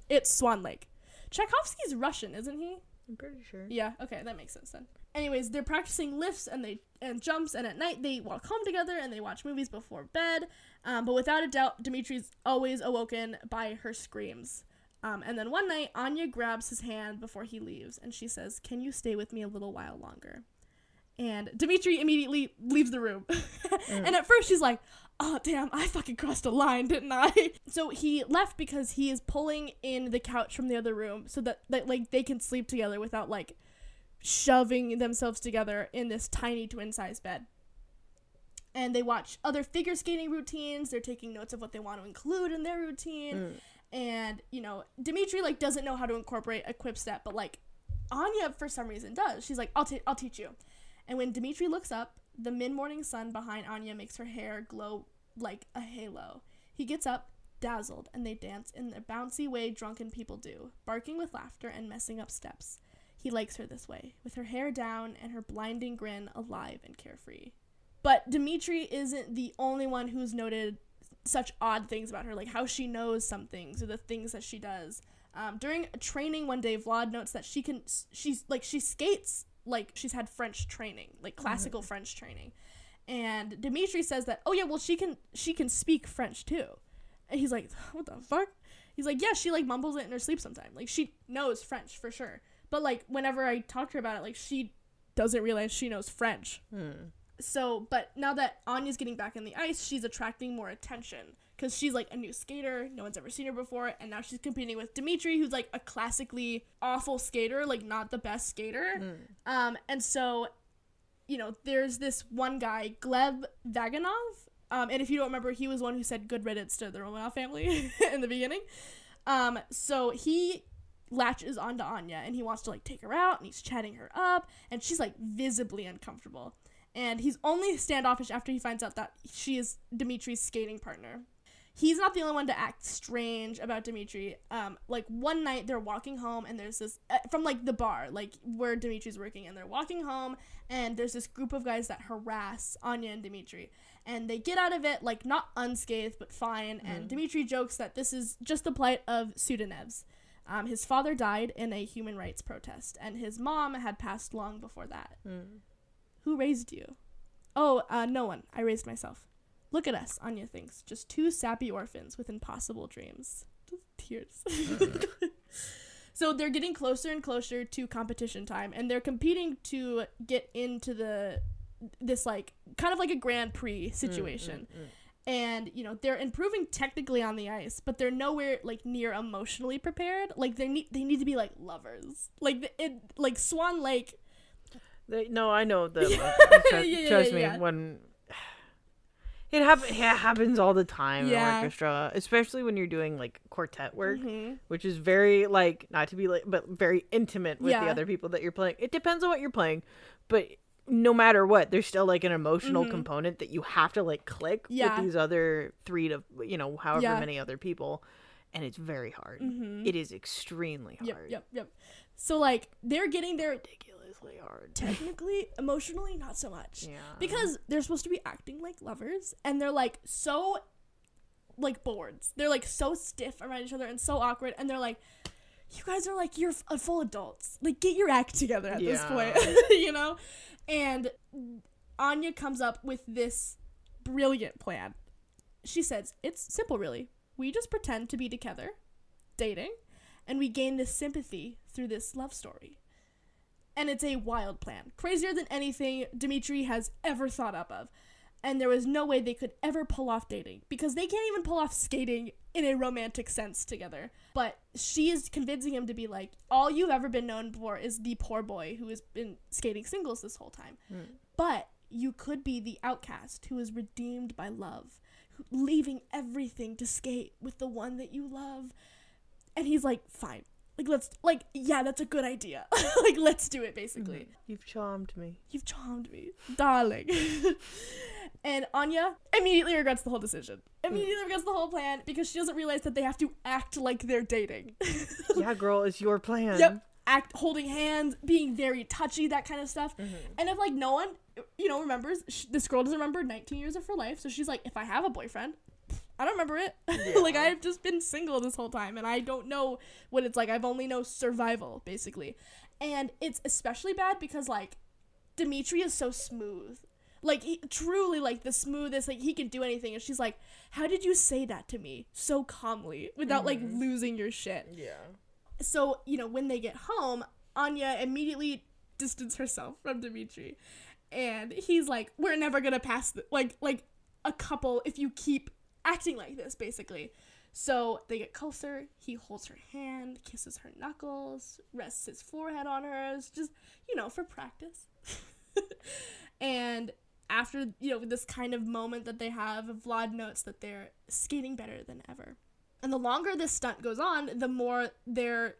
It's Swan Lake. Tchaikovsky's Russian, isn't he? I'm pretty sure. Yeah, okay, that makes sense then. Anyways, they're practicing lifts and they and jumps, and at night they walk home together and they watch movies before bed. Um, but without a doubt, Dimitri's always awoken by her screams. Um, and then one night, Anya grabs his hand before he leaves, and she says, can you stay with me a little while longer? And Dmitri immediately leaves the room. mm. And at first, she's like, oh, damn, I fucking crossed a line, didn't I? So he left because he is pulling in the couch from the other room so that, that like, they can sleep together without, like, shoving themselves together in this tiny twin-sized bed. And they watch other figure skating routines. They're taking notes of what they want to include in their routine. Mm. And, you know, Dmitri, like, doesn't know how to incorporate a quip step, but, like, Anya, for some reason, does. She's like, I'll, t- I'll teach you. And when Dmitri looks up, the mid-morning sun behind Anya makes her hair glow like a halo. He gets up, dazzled, and they dance in the bouncy way drunken people do, barking with laughter and messing up steps. He likes her this way, with her hair down and her blinding grin alive and carefree. But Dmitri isn't the only one who's noted such odd things about her, like how she knows some things or the things that she does. Um, during a training one day, Vlad notes that she can, she's like, she skates like she's had French training, like classical mm-hmm. French training. And Dmitri says that, oh yeah, well, she can, she can speak French too. And he's like, what the fuck? He's like, yeah, she like mumbles it in her sleep sometimes. Like she knows French for sure. But like whenever I talk to her about it, like she doesn't realize she knows French. Hmm. So, but now that Anya's getting back in the ice, she's attracting more attention because she's like a new skater. No one's ever seen her before. And now she's competing with Dmitri, who's like a classically awful skater, like not the best skater. Mm. Um, and so, you know, there's this one guy, Gleb Vaganov. Um, and if you don't remember, he was one who said good riddance to the Romanov family in the beginning. Um, so he latches onto Anya and he wants to like take her out and he's chatting her up and she's like visibly uncomfortable. And he's only standoffish after he finds out that she is Dmitri's skating partner. He's not the only one to act strange about Dmitri. Um, like, one night, they're walking home, and there's this... Uh, from, like, the bar, like, where Dmitri's working, and they're walking home, and there's this group of guys that harass Anya and Dmitri. And they get out of it, like, not unscathed, but fine. Mm. And Dmitri jokes that this is just the plight of Sudanevs. Um, his father died in a human rights protest, and his mom had passed long before that. Mm. Who raised you? Oh, uh, no one. I raised myself. Look at us, Anya thinks. Just two sappy orphans with impossible dreams. Just tears. So they're getting closer and closer to competition time, and they're competing to get into the this, like, kind of like a Grand Prix situation. Mm, mm, mm. And, you know, they're improving technically on the ice, but they're nowhere, like, near emotionally prepared. Like, they need they need to be, like, lovers. Like, it, like Swan Lake... They, no, I know the trust, yeah, trust yeah, me yeah. when it happens. It happens all the time yeah. in orchestra, especially when you're doing like quartet work, mm-hmm. which is very like not to be like, but very intimate with yeah. the other people that you're playing. It depends on what you're playing, but no matter what, there's still like an emotional mm-hmm. component that you have to like click yeah. with these other three to you know however yeah. many other people, and it's very hard. Mm-hmm. It is extremely hard. Yep, yep, yep. So like they're getting their ridiculous. Hard. Technically, emotionally, not so much. Yeah. Because they're supposed to be acting like lovers, and they're like so, like boards. They're like so stiff around each other and so awkward. And they're like, you guys are like you're f- full adults. Like get your act together at yeah. this point, you know. And Anya comes up with this brilliant plan. She says it's simple, really. We just pretend to be together, dating, and we gain this sympathy through this love story. And it's a wild plan. Crazier than anything Dmitri has ever thought up of. And there was no way they could ever pull off dating. Because they can't even pull off skating in a romantic sense together. But she is convincing him to be like, all you've ever been known for is the poor boy who has been skating singles this whole time. Mm. But you could be the outcast who is redeemed by love. Leaving everything to skate with the one that you love. And he's like, fine. Like, let's, like, yeah, that's a good idea. Like, let's do it, basically. You've charmed me. You've charmed me. Darling. And Anya immediately regrets the whole decision. Immediately mm. regrets the whole plan because she doesn't realize that they have to act like they're dating. Yeah, girl, it's your plan. Yep. Act, holding hands, being very touchy, that kind of stuff. Mm-hmm. And if, like, no one, you know, remembers, sh- this girl doesn't remember nineteen years of her life. So she's like, if I have a boyfriend... I don't remember it. Yeah. Like, I've just been single this whole time, and I don't know what it's like. I've only known survival, basically. And it's especially bad because, like, Dmitri is so smooth. Like, he, truly, like, the smoothest. Like, he can do anything. And she's like, how did you say that to me so calmly without, mm-hmm. like, losing your shit? Yeah. So, you know, when they get home, Anya immediately distanced herself from Dmitri. And he's like, we're never gonna pass, th- like, like, a couple if you keep... acting like this, basically. So they get closer. He holds her hand, kisses her knuckles, rests his forehead on hers, just, you know, for practice. And after, you know, this kind of moment that they have, Vlad notes that they're skating better than ever. And the longer this stunt goes on, the more their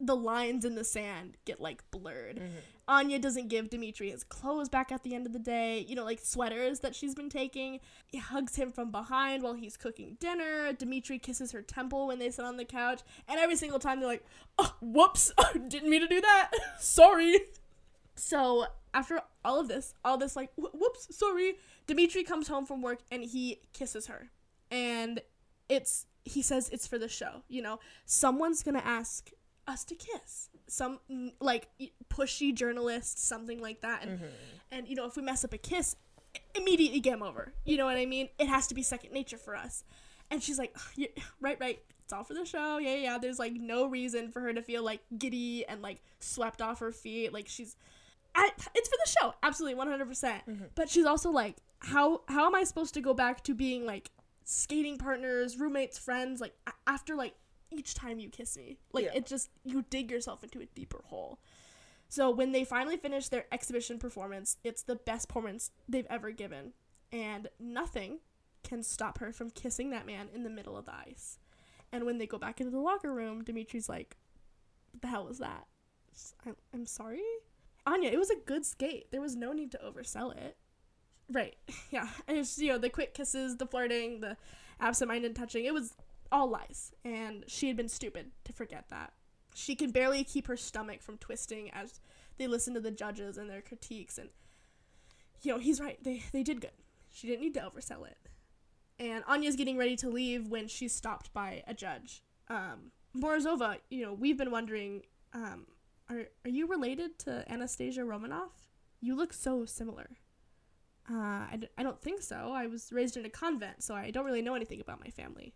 the lines in the sand get, like, blurred. Mm-hmm. Anya doesn't give Dmitri his clothes back at the end of the day, you know, like, sweaters that she's been taking. He hugs him from behind while he's cooking dinner. Dmitri kisses her temple when they sit on the couch. And every single time they're like, oh, whoops, didn't mean to do that. Sorry. So after all of this, all this, like, whoops, sorry, Dmitri comes home from work and he kisses her. And it's, he says it's for the show, you know. Someone's going to ask us to kiss, some like pushy journalist, something like that, and mm-hmm. and you know, if we mess up a kiss, immediately game over, you know what I mean? It has to be second nature for us. And she's like, oh, yeah, right right, it's all for the show. Yeah yeah There's like no reason for her to feel like giddy and like swept off her feet. Like, she's I, it's for the show, absolutely, one hundred percent. Mm-hmm. But she's also like, how how am I supposed to go back to being like skating partners, roommates, friends, like after like each time you kiss me? Like, yeah. It just, you dig yourself into a deeper hole. So when they finally finish their exhibition performance, it's the best performance they've ever given. And nothing can stop her from kissing that man in the middle of the ice. And when they go back into the locker room, Dimitri's like, what the hell was that? I'm, I'm sorry? Anya, it was a good skate. There was no need to oversell it. Right. Yeah. And it's, you know, the quick kisses, the flirting, the absent-minded touching. It was all lies, and she had been stupid to forget that. She can barely keep her stomach from twisting as they listen to the judges and their critiques, and, you know, he's right. They they did good. She didn't need to oversell it. And Anya's getting ready to leave when she's stopped by a judge. Um, Morozova, you know, we've been wondering, um, are, are you related to Anastasia Romanoff? You look so similar. Uh, I, d- I don't think so. I was raised in a convent, so I don't really know anything about my family.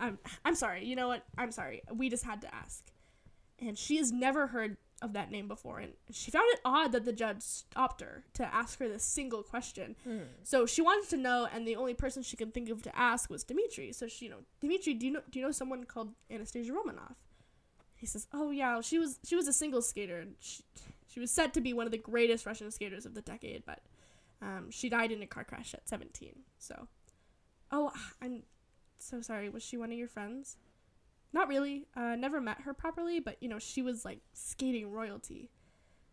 I'm, I'm sorry, you know what, I'm sorry, we just had to ask. And she has never heard of that name before, and she found it odd that the judge stopped her to ask her this single question. Mm. So she wanted to know, and the only person she could think of to ask was Dmitri. So she, you know, Dmitri, do you know, do you know someone called Anastasia Romanoff? He says, oh yeah, she was she was a single skater. She, she was said to be one of the greatest Russian skaters of the decade, but um, she died in a car crash at seventeen. So, oh, I'm... so sorry, was she one of your friends? Not really. Uh, never met her properly, but, you know, she was, like, skating royalty.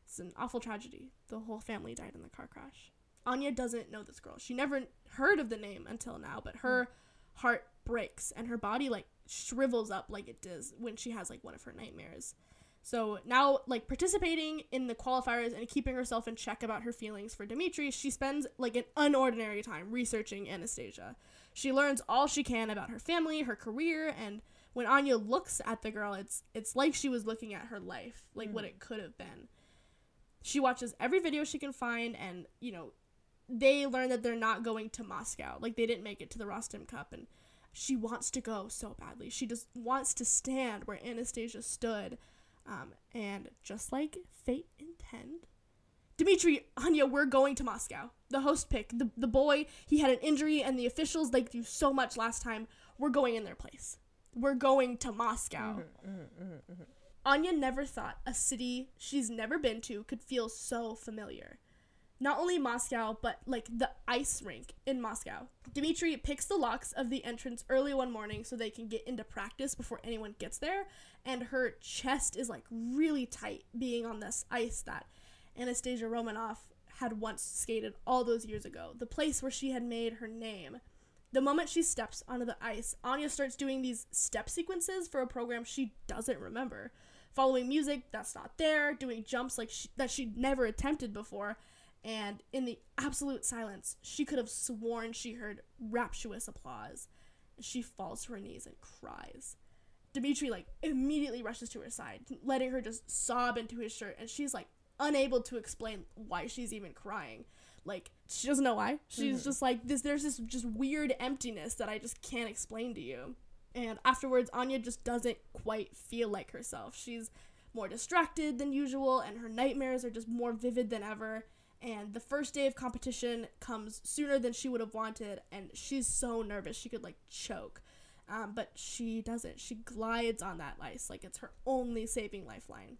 It's an awful tragedy. The whole family died in the car crash. Anya doesn't know this girl. She never heard of the name until now, but her mm. heart breaks, and her body, like, shrivels up like it does when she has, like, one of her nightmares. So now, like, participating in the qualifiers and keeping herself in check about her feelings for Dmitri, she spends, like, an unordinary time researching Anastasia. She learns all she can about her family, her career, and when Anya looks at the girl, it's it's like she was looking at her life, like mm. what it could have been. She watches every video she can find, and, you know, they learn that they're not going to Moscow. Like, they didn't make it to the Rostov Cup, and she wants to go so badly. She just wants to stand where Anastasia stood, um, and just like fate intended, Dmitri, Anya, we're going to Moscow. The host pick, the, the boy, he had an injury, and the officials liked you so much last time. We're going in their place. We're going to Moscow. Mm-hmm, mm-hmm, mm-hmm. Anya never thought a city she's never been to could feel so familiar. Not only Moscow, but, like, the ice rink in Moscow. Dmitri picks the locks of the entrance early one morning so they can get into practice before anyone gets there, and her chest is, like, really tight being on this ice that Anastasia Romanoff had once skated all those years ago, the place where she had made her name. The moment she steps onto the ice, Anya starts doing these step sequences for a program she doesn't remember, following music that's not there, doing jumps like she, that she'd never attempted before, and in the absolute silence, she could have sworn she heard rapturous applause. She falls to her knees and cries. Dmitri, like, immediately rushes to her side, letting her just sob into his shirt, and she's like, unable to explain why she's even crying. Like, she doesn't know why. She's mm. just like, this. there's this just weird emptiness that I just can't explain to you. And afterwards, Anya just doesn't quite feel like herself. She's more distracted than usual, and her nightmares are just more vivid than ever. And the first day of competition comes sooner than she would have wanted, and she's so nervous she could, like, choke. Um, but she doesn't. She glides on that ice like it's her only saving lifeline.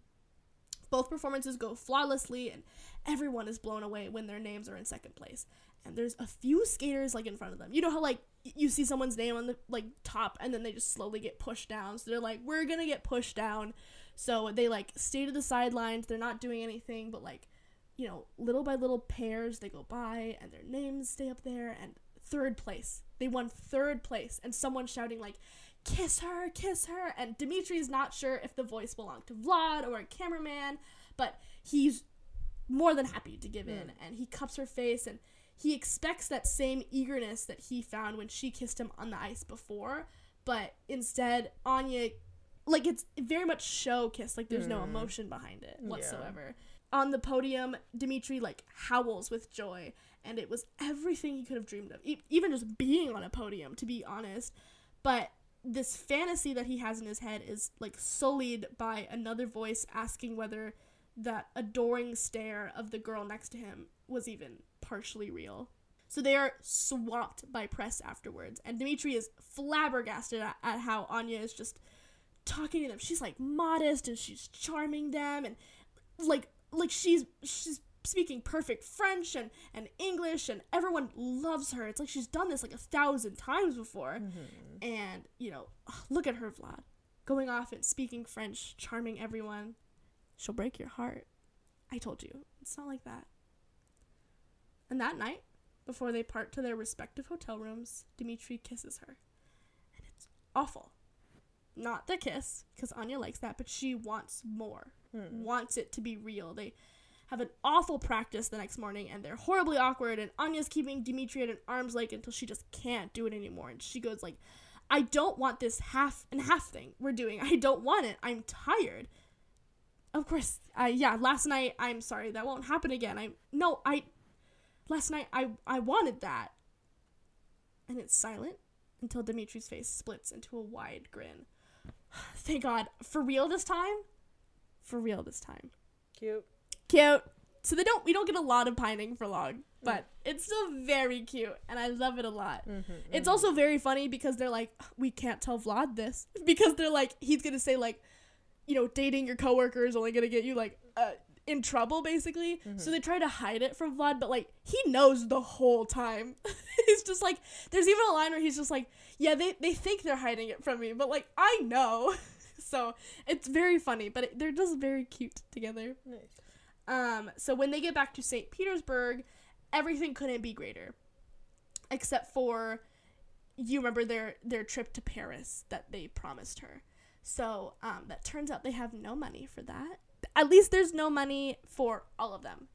Both performances go flawlessly, and everyone is blown away when their names are in second place. And there's a few skaters, like, in front of them. You know how, like, you see someone's name on the, like, top, and then they just slowly get pushed down. So they're like, we're gonna get pushed down. So they, like, stay to the sidelines. They're not doing anything, but, like, you know, little by little pairs, they go by, and their names stay up there, and third place. They won third place, and someone shouting, like, kiss her, kiss her, and Dmitri's not sure if the voice belonged to Vlad or a cameraman, but he's more than happy to give in, and he cups her face, and he expects that same eagerness that he found when she kissed him on the ice before, but instead, Anya, like, it's very much show kiss, like, there's mm. no emotion behind it whatsoever. Yeah. On the podium, Dmitri, like, howls with joy, and it was everything he could have dreamed of, e- even just being on a podium, to be honest, but this fantasy that he has in his head is, like, sullied by another voice asking whether that adoring stare of the girl next to him was even partially real. So they are swamped by press afterwards, and Dmitri is flabbergasted at, at how Anya is just talking to them. She's, like, modest, and she's charming them, and, like, like she's she's speaking perfect French and, and English, and everyone loves her. It's like she's done this, like, a thousand times before. Mm-hmm. And, you know, look at her, Vlad, going off and speaking French, charming everyone. She'll break your heart. I told you, it's not like that. And that night, before they part to their respective hotel rooms, Dmitri kisses her. And it's awful. Not the kiss, because Anya likes that, but she wants more. Mm. Wants it to be real. They have an awful practice the next morning, and they're horribly awkward, and Anya's keeping Dmitri at an arm's length until she just can't do it anymore. And she goes, like, I don't want this half and half thing we're doing. I don't want it. I'm tired. Of course, uh, yeah, last night, I'm sorry, that won't happen again. I No, I, last night, I, I wanted that. And it's silent until Dmitri's face splits into a wide grin. Thank God. For real this time? For real this time. Cute. Cute. So they don't we don't get a lot of pining for long, but mm. it's still very cute, and I love it a lot. Mm-hmm, it's mm-hmm. also very funny because they're like, we can't tell Vlad this, because they're like, he's gonna say, like, you know, dating your coworker is only gonna get you, like, uh, in trouble, basically. Mm-hmm. So they try to hide it from Vlad, but, like, he knows the whole time. He's just like, there's even a line where he's just like, yeah, they they think they're hiding it from me, but, like, I know. So it's very funny, but it, they're just very cute together. Nice. Um, so when they get back to Saint Petersburg, everything couldn't be greater, except for, you remember their, their trip to Paris that they promised her. So, um, that turns out they have no money for that. At least there's no money for all of them.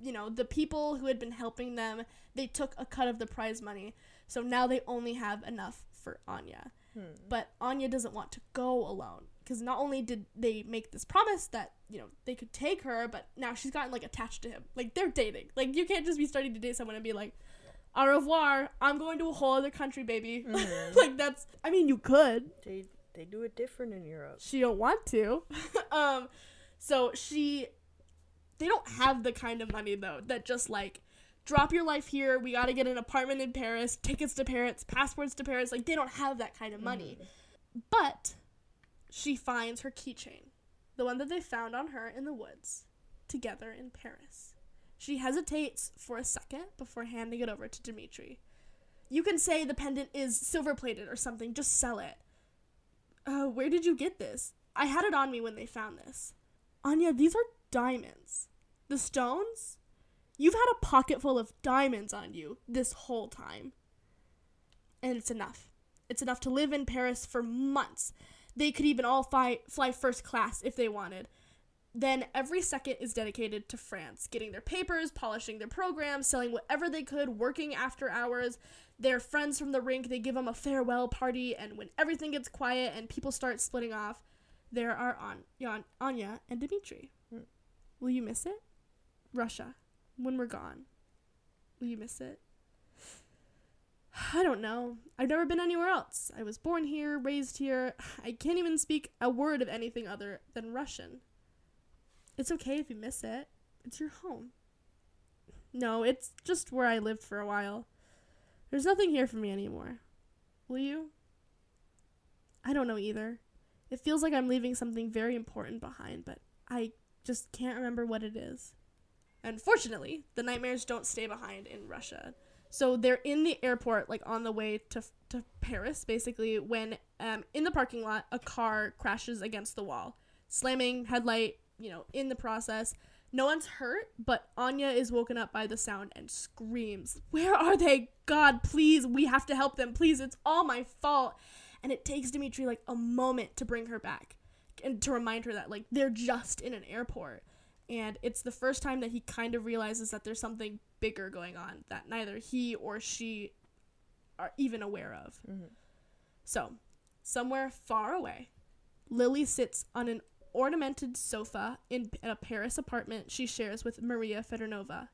You know, the people who had been helping them, they took a cut of the prize money. So now they only have enough for Anya. Hmm. But Anya doesn't want to go alone. Because not only did they make this promise that, you know, they could take her, but now she's gotten, like, attached to him. Like, they're dating. Like, you can't just be starting to date someone and be like, au revoir, I'm going to a whole other country, baby. Mm-hmm. Like, that's, I mean, you could. They, they do it different in Europe. She don't want to. um, so she, they don't have the kind of money, though, that just, like, drop your life here, we gotta get an apartment in Paris, tickets to Paris, passports to Paris. Like, they don't have that kind of money. Mm-hmm. But she finds her keychain, the one that they found on her in the woods, together in Paris. She hesitates for a second before handing it over to Dmitri. You can say the pendant is silver-plated or something, just sell it. Uh, where did you get this? I had it on me when they found this. Anya, these are diamonds. The stones? You've had a pocket full of diamonds on you this whole time. And it's enough. It's enough to live in Paris for months. They could even all fly, fly first class if they wanted. Then every second is dedicated to France, getting their papers, polishing their programs, selling whatever they could, working after hours. Their friends from the rink, they give them a farewell party, and when everything gets quiet and people start splitting off, there are An- Anya and Dmitri. Mm. Will you miss it? Russia, when we're gone. Will you miss it? I don't know. I've never been anywhere else. I was born here, raised here. I can't even speak a word of anything other than Russian. It's okay if you miss it. It's your home. No, it's just where I lived for a while. There's nothing here for me anymore. Will you? I don't know either. It feels like I'm leaving something very important behind, but I Just can't remember what it is. Unfortunately, the nightmares don't stay behind in Russia. So they're in the airport, like on the way to to Paris, basically, when um, in the parking lot, a car crashes against the wall, slamming headlight, you know, in the process. No one's hurt, but Anya is woken up by the sound and screams, "Where are they? God, please, we have to help them. Please, it's all my fault." And it takes Dmitri like a moment to bring her back and to remind her that like they're just in an airport. And it's the first time that he kind of realizes that there's something bigger going on that neither he or she are even aware of. Mm-hmm. So, somewhere far away, Lily sits on an ornamented sofa in a Paris apartment she shares with Maria Feodorovna.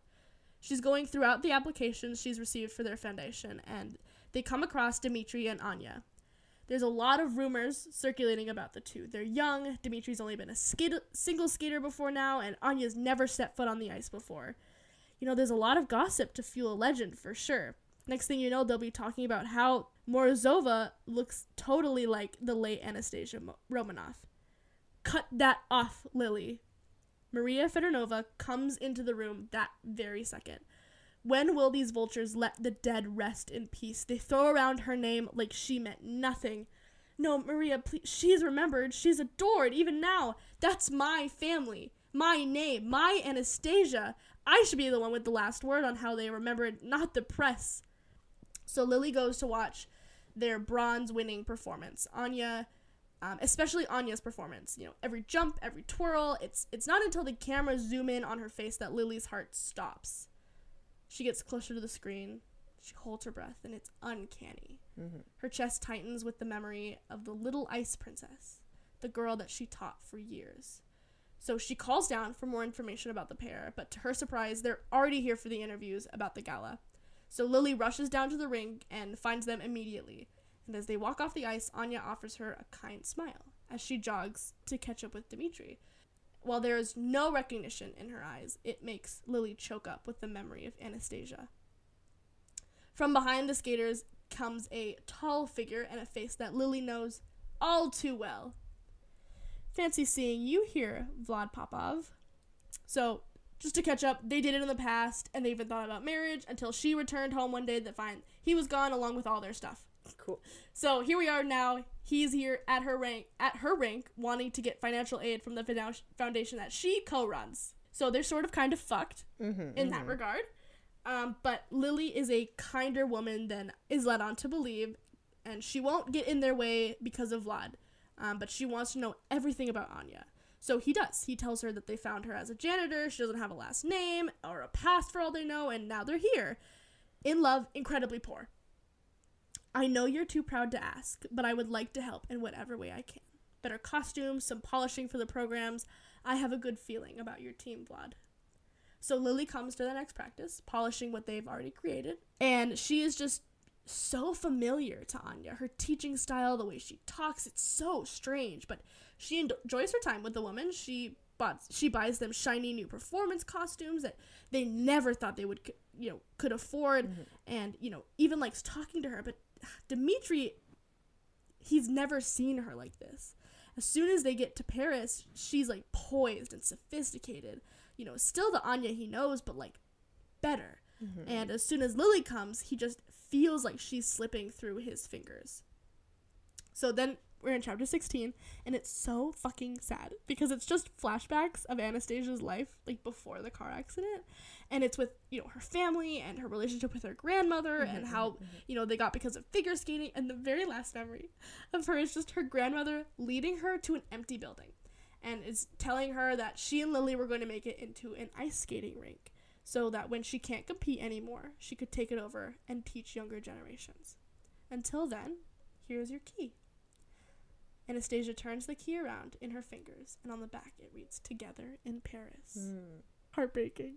She's going throughout the applications she's received for their foundation, and they come across Dmitri and Anya. There's a lot of rumors circulating about the two. They're young, Dmitri's only been a skate- single skater before now, and Anya's never set foot on the ice before. You know, there's a lot of gossip to fuel a legend, for sure. Next thing you know, they'll be talking about how Morozova looks totally like the late Anastasia Romanoff. Cut that off, Lily. Maria Feodorovna comes into the room that very second. When will these vultures let the dead rest in peace? They throw around her name like she meant nothing. No, Maria, please. She's remembered. She's adored, even now. That's my family, my name, my Anastasia. I should be the one with the last word on how they remembered, not the press. So Lily goes to watch their bronze-winning performance. Anya... Um, especially Anya's performance. You know, every jump, every twirl. It's it's not until the cameras zoom in on her face that Lily's heart stops. She gets closer to the screen. She holds her breath, and it's uncanny. Mm-hmm. Her chest tightens with the memory of the little ice princess, the girl that she taught for years. So she calls down for more information about the pair, but to her surprise, they're already here for the interviews about the gala. So Lily rushes down to the ring and finds them immediately. And as they walk off the ice, Anya offers her a kind smile as she jogs to catch up with Dmitri. While there is no recognition in her eyes, it makes Lily choke up with the memory of Anastasia. From behind the skaters comes a tall figure and a face that Lily knows all too well. "Fancy seeing you here, Vlad Popov." So, just to catch up, they did it in the past, and they even thought about marriage until she returned home one day to find he was gone along with all their stuff. Cool. So here we are now. He's here at her rank, at her rank, wanting to get financial aid from the foundation that she co-runs. So they're sort of kind of fucked mm-hmm, in mm-hmm. that regard. Um, but Lily is a kinder woman than is led on to believe, and she won't get in their way because of Vlad. Um, but she wants to know everything about Anya. So he does. He tells her that they found her as a janitor. She doesn't have a last name or a past for all they know, and now they're here. In love, incredibly poor. "I know you're too proud to ask, but I would like to help in whatever way I can. Better costumes, some polishing for the programs. I have a good feeling about your team, Vlad." So Lily comes to the next practice, polishing what they've already created. And she is just so familiar to Anya. Her teaching style, the way she talks, it's so strange. But she enjoys her time with the woman. She bought, she buys them shiny new performance costumes that they never thought they would, you know, could afford. Mm-hmm. And, you know, even likes talking to her, but Dmitri, he's never seen her like this. As soon as they get to Paris, she's like poised and sophisticated, you know, still the Anya he knows, but like better. Mm-hmm. And as soon as Lily comes, he just feels like she's slipping through his fingers. So then we're in chapter sixteen, and it's so fucking sad because it's just flashbacks of Anastasia's life, like before the car accident, and it's with, you know, her family and her relationship with her grandmother mm-hmm, and how mm-hmm. you know they got because of figure skating. And the very last memory of her is just her grandmother leading her to an empty building and is telling her that she and Lily were going to make it into an ice skating rink so that when she can't compete anymore, she could take it over and teach younger generations. Until then, here's your key. Anastasia turns the key around in her fingers, and on the back it reads, "Together in Paris." Mm. Heartbreaking.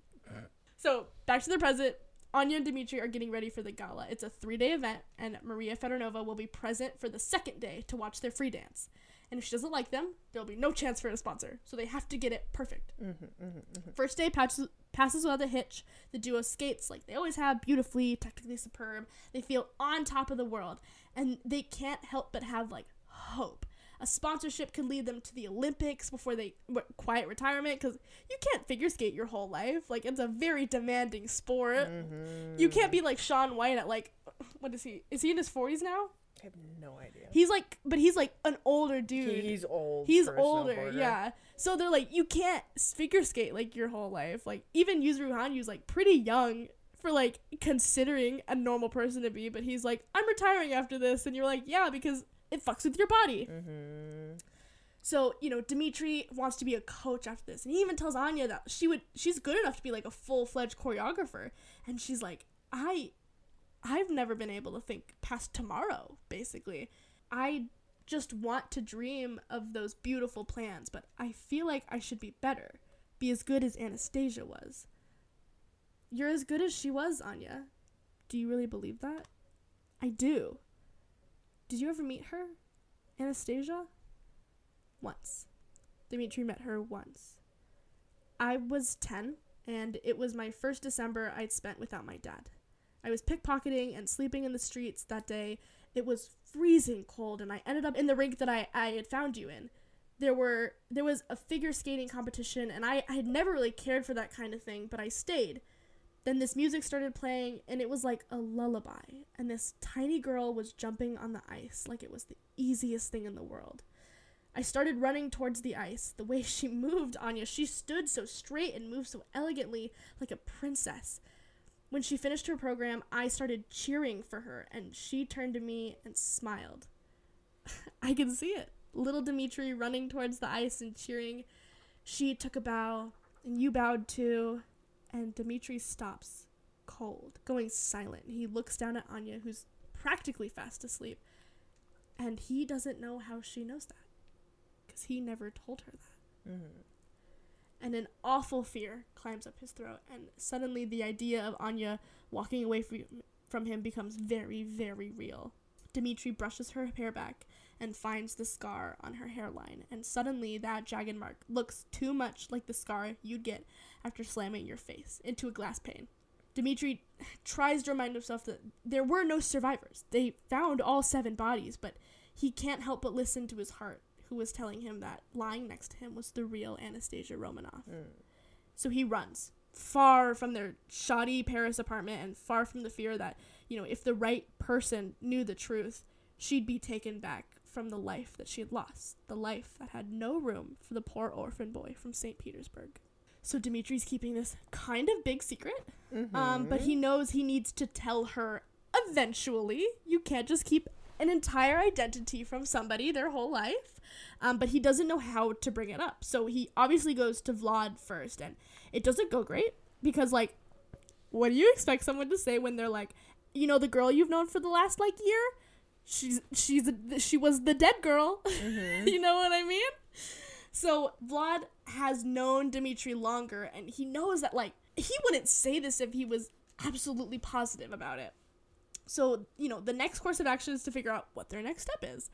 So, back to the present. Anya and Dmitri are getting ready for the gala. It's a three-day event, and Maria Feodorovna will be present for the second day to watch their free dance. And if she doesn't like them, there'll be no chance for a sponsor, so they have to get it perfect. Mm-hmm, mm-hmm, mm-hmm. First day passes, passes without a hitch. The duo skates like they always have, beautifully, technically superb. They feel on top of the world, and they can't help but have, like, hope A sponsorship can lead them to the Olympics before they quiet retirement, because you can't figure skate your whole life. Like, it's a very demanding sport. Mm-hmm. You can't be like Shaun White at like, what is he? Is he in his forties now? I have no idea. He's like, but he's like an older dude. He's old. He's older, yeah. So they're like, you can't figure skate like your whole life. Like, even Yuzuru Hanyu's like pretty young for like considering a normal person to be, but he's like, I'm retiring after this, and you're like, yeah, because it fucks with your body. Mm-hmm. So, you know, Dmitri wants to be a coach after this, and he even tells Anya that she would, she's good enough to be like a full fledged choreographer, and she's like, I. I've never been able to think past tomorrow, basically. I just want to dream of those beautiful plans, but I feel like I should be better, be as good as Anastasia was. You're as good as she was, Anya. Do you really believe that? I do. Did you ever meet her, Anastasia? Once. Dmitri met her once. I was ten, and it was my first December I'd spent without my dad. I was pickpocketing and sleeping in the streets that day. It was freezing cold, and I ended up in the rink that I, I had found you in. There were there was a figure skating competition, and I, I had never really cared for that kind of thing, but I stayed. Then this music started playing, and it was like a lullaby, and this tiny girl was jumping on the ice like it was the easiest thing in the world. I started running towards the ice. The way she moved, Anya, she stood so straight and moved so elegantly like a princess. When she finished her program, I started cheering for her, and she turned to me and smiled. I could see it. Little Dmitri running towards the ice and cheering. She took a bow, and you bowed too, and Dmitri stops, cold, going silent. He looks down at Anya, who's practically fast asleep, and he doesn't know how she knows that, because he never told her that. Mm-hmm. And an awful fear climbs up his throat, and suddenly the idea of Anya walking away from him becomes very, very real. Dmitri brushes her hair back and finds the scar on her hairline, and suddenly that jagged mark looks too much like the scar you'd get after slamming your face into a glass pane. Dmitri tries to remind himself that there were no survivors. They found all seven bodies, but he can't help but listen to his heart, who was telling him that lying next to him was the real Anastasia Romanoff. Mm. So he runs far from their shoddy Paris apartment and far from the fear that, you know, if the right person knew the truth, she'd be taken back from the life that she had lost, the life that had no room for the poor orphan boy from Saint Petersburg. So Dmitri's keeping this kind of big secret, mm-hmm. um, but he knows he needs to tell her eventually. You can't just keep an entire identity from somebody their whole life, um, but he doesn't know how to bring it up. So he obviously goes to Vlad first, and it doesn't go great, because like, what do you expect someone to say when they're like, you know, the girl you've known for the last like year, she's she's a, she was the dead girl. Mm-hmm. You know what I mean? So Vlad has known Dmitri longer, and he knows that like he wouldn't say this if he was absolutely positive about it. So, you know, the next course of action is to figure out what their next step is.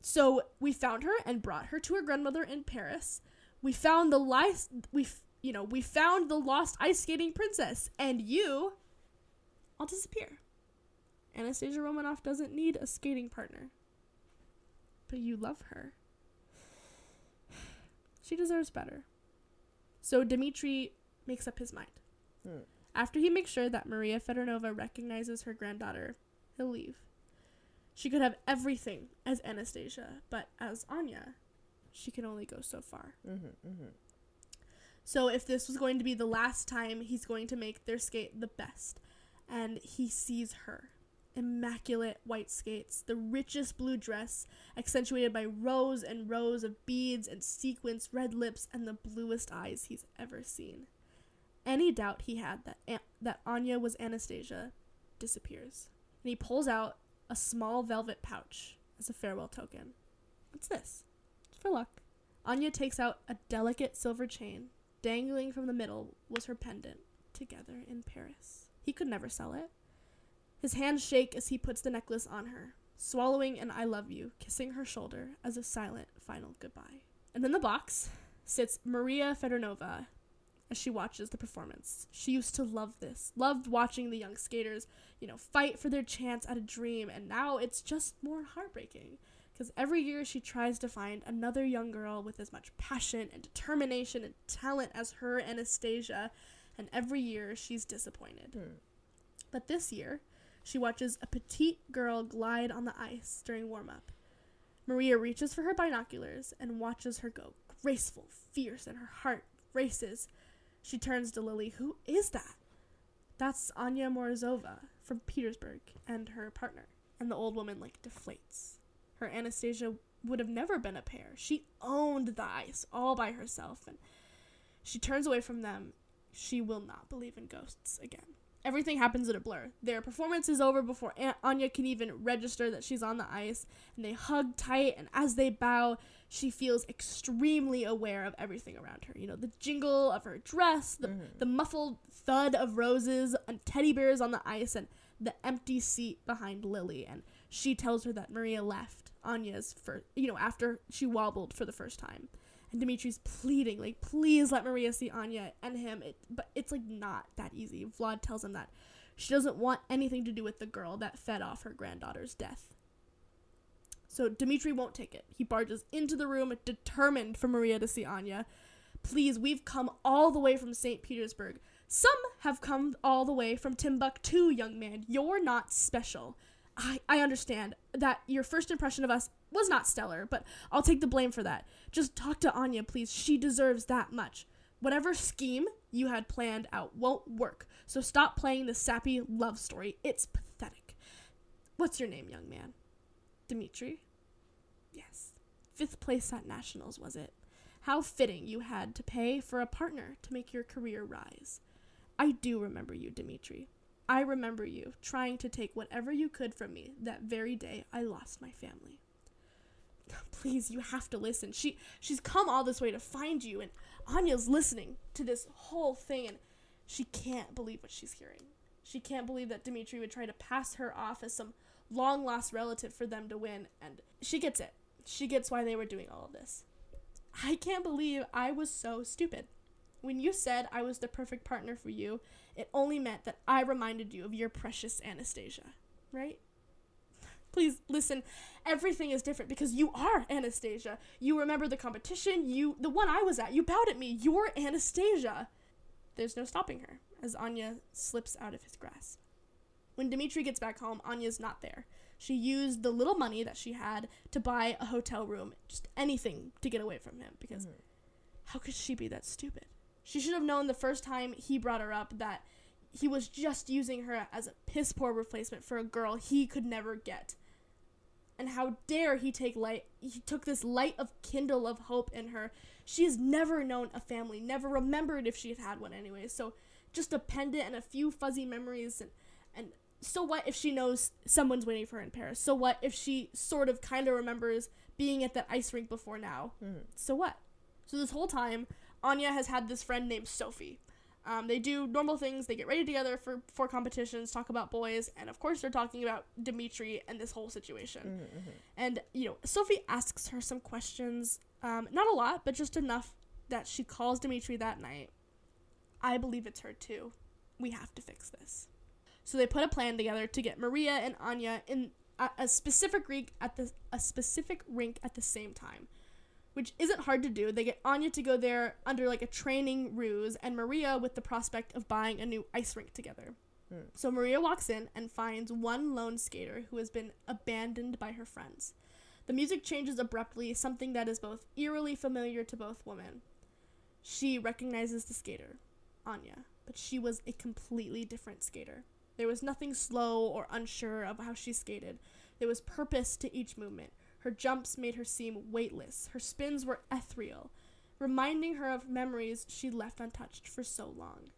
So we found her and brought her to her grandmother in Paris. We found the li- we, f- you know, we found the lost ice skating princess, and you all disappear. Anastasia Romanoff doesn't need a skating partner, but you love her. She deserves better. So Dmitri makes up his mind. Hmm. After he makes sure that Maria Feodorovna recognizes her granddaughter, he'll leave. She could have everything as Anastasia, but as Anya, she can only go so far. Mm-hmm, mm-hmm. So if this was going to be the last time, he's going to make their skate the best. And he sees her. Immaculate white skates, the richest blue dress, accentuated by rows and rows of beads and sequins, red lips, and the bluest eyes he's ever seen. Any doubt he had that An- that Anya was Anastasia disappears. And he pulls out a small velvet pouch as a farewell token. What's this? It's for luck. Anya takes out a delicate silver chain. Dangling from the middle was her pendant. Together in Paris. He could never sell it. His hands shake as he puts the necklace on her. Swallowing an I love you, kissing her shoulder as a silent final goodbye. And in the box sits Maria Feodorovna, as she watches the performance. She used to love this, loved watching the young skaters, you know, fight for their chance at a dream, and now it's just more heartbreaking, because every year she tries to find another young girl with as much passion and determination and talent as her Anastasia, and every year she's disappointed. Mm. But this year, she watches a petite girl glide on the ice during warm-up. Maria reaches for her binoculars and watches her go, graceful, fierce, and her heart races. She turns to Lily. Who is that? That's Anya Morozova from Petersburg and her partner. And the old woman, like, deflates. Her Anastasia would have never been a pair. She owned the ice all by herself, and she turns away from them. She will not believe in ghosts again. Everything happens in a blur. Their performance is over before Aunt Anya can even register that she's on the ice, and they hug tight, and as they bow, she feels extremely aware of everything around her. You know, the jingle of her dress, the, mm-hmm. the muffled thud of roses and teddy bears on the ice, and the empty seat behind Lily, and she tells her that Maria left Anya's first, you know, after she wobbled for the first time. And Dimitri's pleading, like, please let Maria see Anya and him. It, but it's, like, not that easy. Vlad tells him that she doesn't want anything to do with the girl that fed off her granddaughter's death. So Dmitri won't take it. He barges into the room, determined for Maria to see Anya. Please, we've come all the way from Saint Petersburg. Some have come all the way from Timbuktu, young man. You're not special. I, I understand that your first impression of us was not stellar, but I'll take the blame for that. Just talk to Anya, please. She deserves that much. Whatever scheme you had planned out won't work, so stop playing the sappy love story. It's pathetic. What's your name, young man? Dmitri? Yes. Fifth place at Nationals, was it? How fitting you had to pay for a partner to make your career rise. I do remember you, Dmitri. I remember you trying to take whatever you could from me that very day I lost my family. Please, you have to listen. She she's come all this way to find you, and Anya's listening to this whole thing, and she can't believe what she's hearing. She can't believe that Dmitri would try to pass her off as some long-lost relative for them to win, and she gets it. She gets why they were doing all of this. I can't believe I was so stupid. When you said I was the perfect partner for you, it only meant that I reminded you of your precious Anastasia, right? Please listen. Everything is different because you are Anastasia. You remember the competition. You, the one I was at, you bowed at me. You're Anastasia. There's no stopping her as Anya slips out of his grasp. When Dmitri gets back home, Anya's not there. She used the little money that she had to buy a hotel room, just anything to get away from him because mm-hmm. how could she be that stupid? She should have known the first time he brought her up that he was just using her as a piss-poor replacement for a girl he could never get. And how dare he take light, he took this light of kindle of hope in her. She has never known a family, never remembered if she had had one anyway. So just a pendant and a few fuzzy memories. And, and so what if she knows someone's waiting for her in Paris? So what if she sort of kind of remembers being at that ice rink before now? Mm-hmm. So what? So this whole time, Anya has had this friend named Sophie. Um, they do normal things. They get ready together for, for competitions, talk about boys, and of course they're talking about Dmitri and this whole situation. Mm-hmm. And, you know, Sophie asks her some questions. Um, not a lot, but just enough that she calls Dmitri that night. I believe it's her too. We have to fix this. So they put a plan together to get Maria and Anya in a, a specific rink at the a specific rink at the same time. Which isn't hard to do. They get Anya to go there under, like, a training ruse, and Maria with the prospect of buying a new ice rink together. Mm. So Maria walks in and finds one lone skater who has been abandoned by her friends. The music changes abruptly, something that is both eerily familiar to both women. She recognizes the skater, Anya, but she was a completely different skater. There was nothing slow or unsure of how she skated. There was purpose to each movement. Her jumps made her seem weightless. Her spins were ethereal, reminding her of memories she left untouched for so long.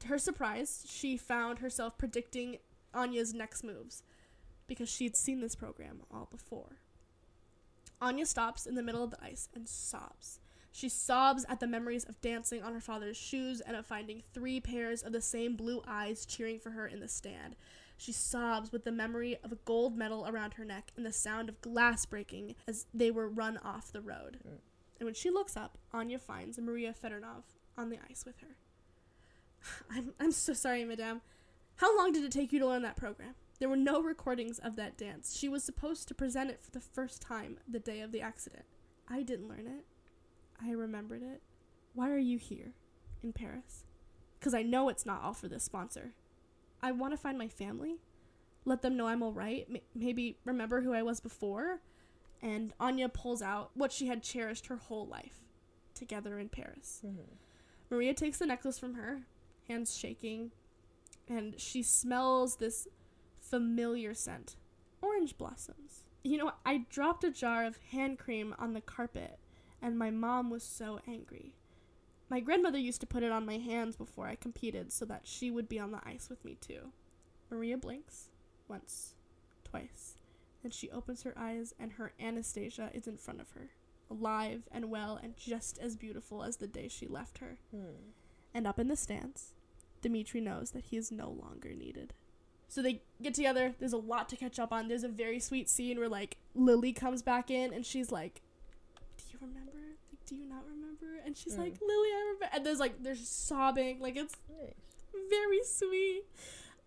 To her surprise, she found herself predicting Anya's next moves, because she'd seen this program all before. Anya stops in the middle of the ice and sobs. She sobs at the memories of dancing on her father's shoes and of finding three pairs of the same blue eyes cheering for her in the stand. She sobs with the memory of a gold medal around her neck and the sound of glass breaking as they were run off the road. Mm. And when she looks up, Anya finds Maria Feodorovna on the ice with her. I'm I'm so sorry, madame. How long did it take you to learn that program? There were no recordings of that dance. She was supposed to present it for the first time the day of the accident. I didn't learn it. I remembered it. Why are you here, in Paris? Because I know it's not all for this sponsor. I want to find my family, let them know I'm all right, M- maybe remember who I was before. And Anya pulls out what she had cherished her whole life, together in Paris. Mm-hmm. Maria takes the necklace from her, hands shaking, and she smells this familiar scent. Orange blossoms. You know, I dropped a jar of hand cream on the carpet, and my mom was so angry. My grandmother used to put it on my hands before I competed so that she would be on the ice with me, too. Maria blinks once, twice, and she opens her eyes, and her Anastasia is in front of her, alive and well and just as beautiful as the day she left her. Hmm. And up in the stands, Dmitri knows that he is no longer needed. So they get together. There's a lot to catch up on. There's a very sweet scene where, like, Lily comes back in, and she's like, do you remember? Like, do you not remember? And she's mm. like, Lily, I remember. And there's, like, there's sobbing. Like, it's nice. Very sweet.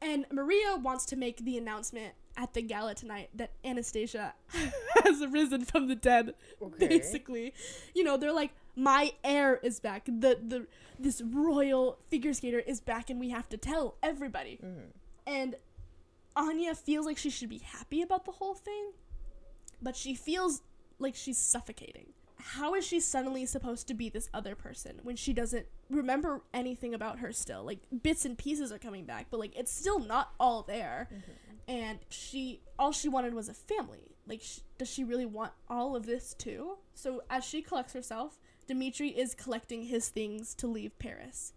And Maria wants to make the announcement at the gala tonight that Anastasia has arisen from the dead, okay. Basically. You know, they're like, my heir is back. The, the This royal figure skater is back, and we have to tell everybody. Mm. And Anya feels like she should be happy about the whole thing, but she feels like she's suffocating. How is she suddenly supposed to be this other person when she doesn't remember anything about her still? Like, bits and pieces are coming back, but, like, it's still not all there. Mm-hmm. And she, all she wanted was a family. Like, sh- does she really want all of this too? So as she collects herself, Dmitri is collecting his things to leave Paris.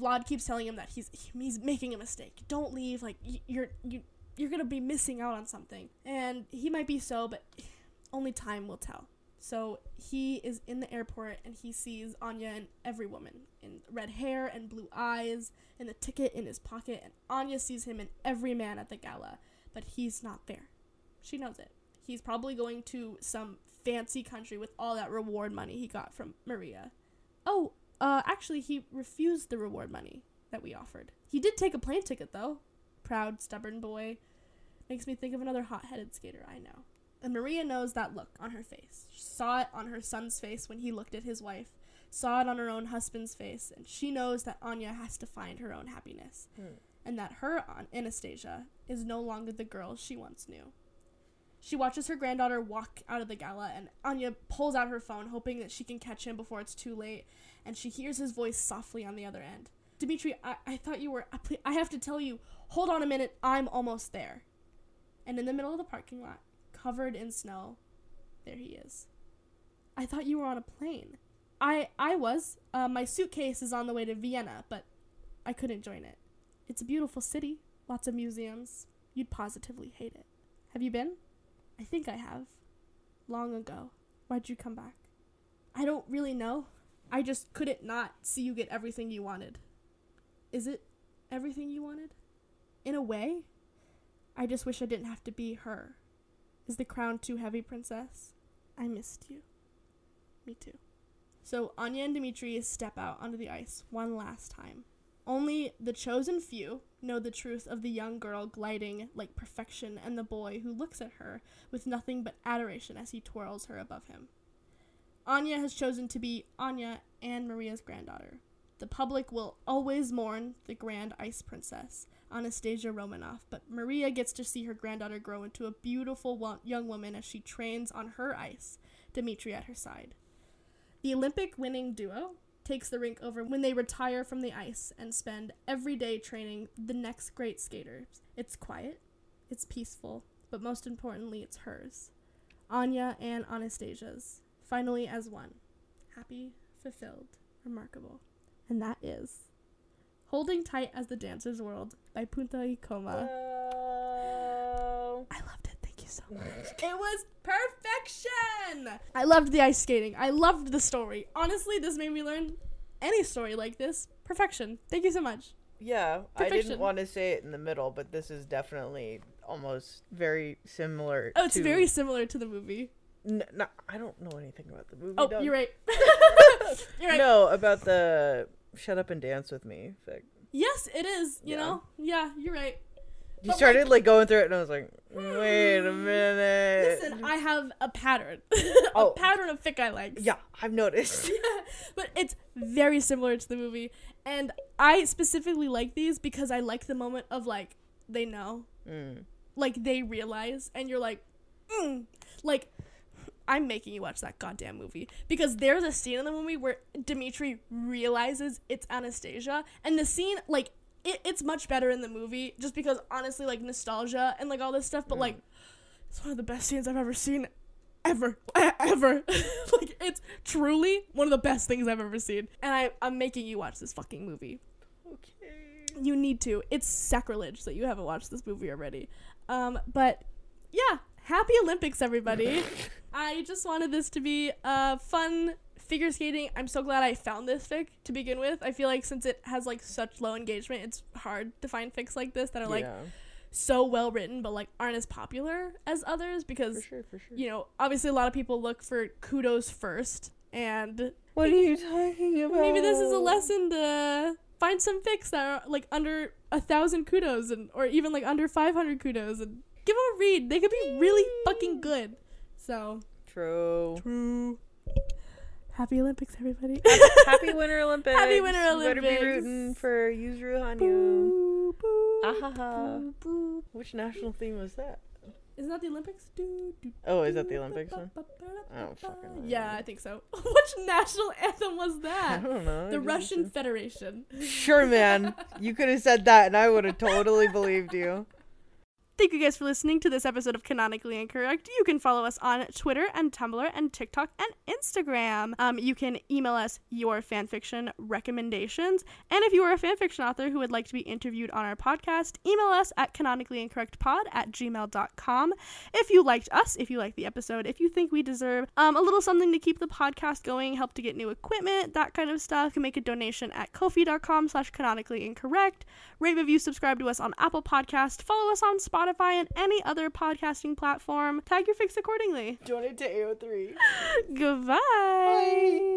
Vlad keeps telling him that he's he's making a mistake. Don't leave. Like, you're you you're gonna be missing out on something. And he might be so, but only time will tell. So he is in the airport, and he sees Anya and every woman in red hair and blue eyes and the ticket in his pocket. And Anya sees him and every man at the gala, but he's not there. She knows it. He's probably going to some fancy country with all that reward money he got from Maria. Oh, Uh, actually, he refused the reward money that we offered. He did take a plane ticket, though. Proud, stubborn boy. Makes me think of another hot-headed skater I know. And Maria knows that look on her face. She saw it on her son's face when he looked at his wife. Saw it on her own husband's face. And she knows that Anya has to find her own happiness. Hmm. And that her aunt, Anastasia, is no longer the girl she once knew. She watches her granddaughter walk out of the gala, and Anya pulls out her phone, hoping that she can catch him before it's too late, and she hears his voice softly on the other end. Dmitri, I, I thought you were... I, ple- I have to tell you, hold on a minute, I'm almost there. And in the middle of the parking lot, covered in snow, there he is. I thought you were on a plane. I, I was. Uh, my suitcase is on the way to Vienna, but I couldn't join it. It's a beautiful city, lots of museums. You'd positively hate it. Have you been? I think I have. Long ago. Why'd you come back? I don't really know. I just couldn't not see you get everything you wanted. Is it everything you wanted? In a way? I just wish I didn't have to be her. Is the crown too heavy, princess? I missed you. Me too. So Anya and Dmitri step out onto the ice one last time. Only the chosen few know the truth of the young girl gliding like perfection and the boy who looks at her with nothing but adoration as he twirls her above him. Anya has chosen to be Anya and Maria's granddaughter. The public will always mourn the grand ice princess, Anastasia Romanoff, but Maria gets to see her granddaughter grow into a beautiful wo- young woman as she trains on her ice, Dmitri at her side. The Olympic-winning duo takes the rink over when they retire from the ice and spend every day training the next great skaters. It's quiet, it's peaceful, but most importantly, it's hers. Anya and Anastasia's, finally as one. Happy, fulfilled, remarkable. And that is Holding Tight as the Dancer's World by Punto y Coma. Hello. I loved it. Thank you so much. It was perfection! I loved the ice skating. I loved the story. Honestly, this made me learn any story like this. Perfection. Thank you so much. Yeah, perfection. I didn't want to say it in the middle, but this is definitely almost very similar Oh, it's to... very similar to the movie. No, no, I don't know anything about the movie. Oh, don't. You're right. You're right. No, about the Shut Up and Dance With Me thing. Yes, it is. You yeah. know? Yeah, you're right. You but started like, like going through it, and I was like, wait a minute. Listen, I have a pattern. a oh. pattern of fic I like. Yeah, I've noticed. Yeah, but it's very similar to the movie. And I specifically like these because I like the moment of, like, they know. Mm. Like, they realize. And you're like, mm. Like, I'm making you watch that goddamn movie. Because there's a scene in the movie where Dmitri realizes it's Anastasia. And the scene, like... It, it's much better in the movie just because, honestly, like, nostalgia and, like, all this stuff. But, mm. like, it's one of the best scenes I've ever seen ever. Ever. Like, it's truly one of the best things I've ever seen. And I, I'm making you watch this fucking movie. Okay. You need to. It's sacrilege that you haven't watched this movie already. Um, but, yeah. Happy Olympics, everybody. I just wanted this to be a fun... Figure skating, I'm so glad I found this fic to begin with. I feel like since it has, like, such low engagement, it's hard to find fics like this that are, like, yeah. so well-written but, like, aren't as popular as others because, for sure, for sure. you know, obviously a lot of people look for kudos first, and... What maybe, are you talking about? Maybe this is a lesson to find some fics that are, like, under a thousand kudos and or even, like, under five hundred kudos and give them a read. They could be really fucking good. So... True. True. Happy Olympics, everybody. Happy Winter Olympics. Happy Winter Olympics. Better be rooting for Yuzuru Hanyu. Ahaha. Which national theme was that? Isn't that the Olympics? Do, do, oh, is that the Olympics one? I don't fucking know. Yeah, I think so. Which national anthem was that? I don't know. The Russian Federation. Sure, man. You could have said that and I would have totally believed you. Thank you guys for listening to this episode of Canonically Incorrect. You can follow us on Twitter and Tumblr and TikTok and Instagram. Um, you can email us your fanfiction recommendations. And if you are a fanfiction author who would like to be interviewed on our podcast, email us at canonically incorrect pod at gmail dot com. If you liked us, if you liked the episode, if you think we deserve um, a little something to keep the podcast going, help to get new equipment, that kind of stuff, you can make a donation at ko-fi dot com slash canonically incorrect. Rate, review, subscribe to us on Apple Podcasts. Follow us on Spotify. Spotify and any other podcasting platform. Tag your fics accordingly. Join it to A O three. Goodbye. Bye.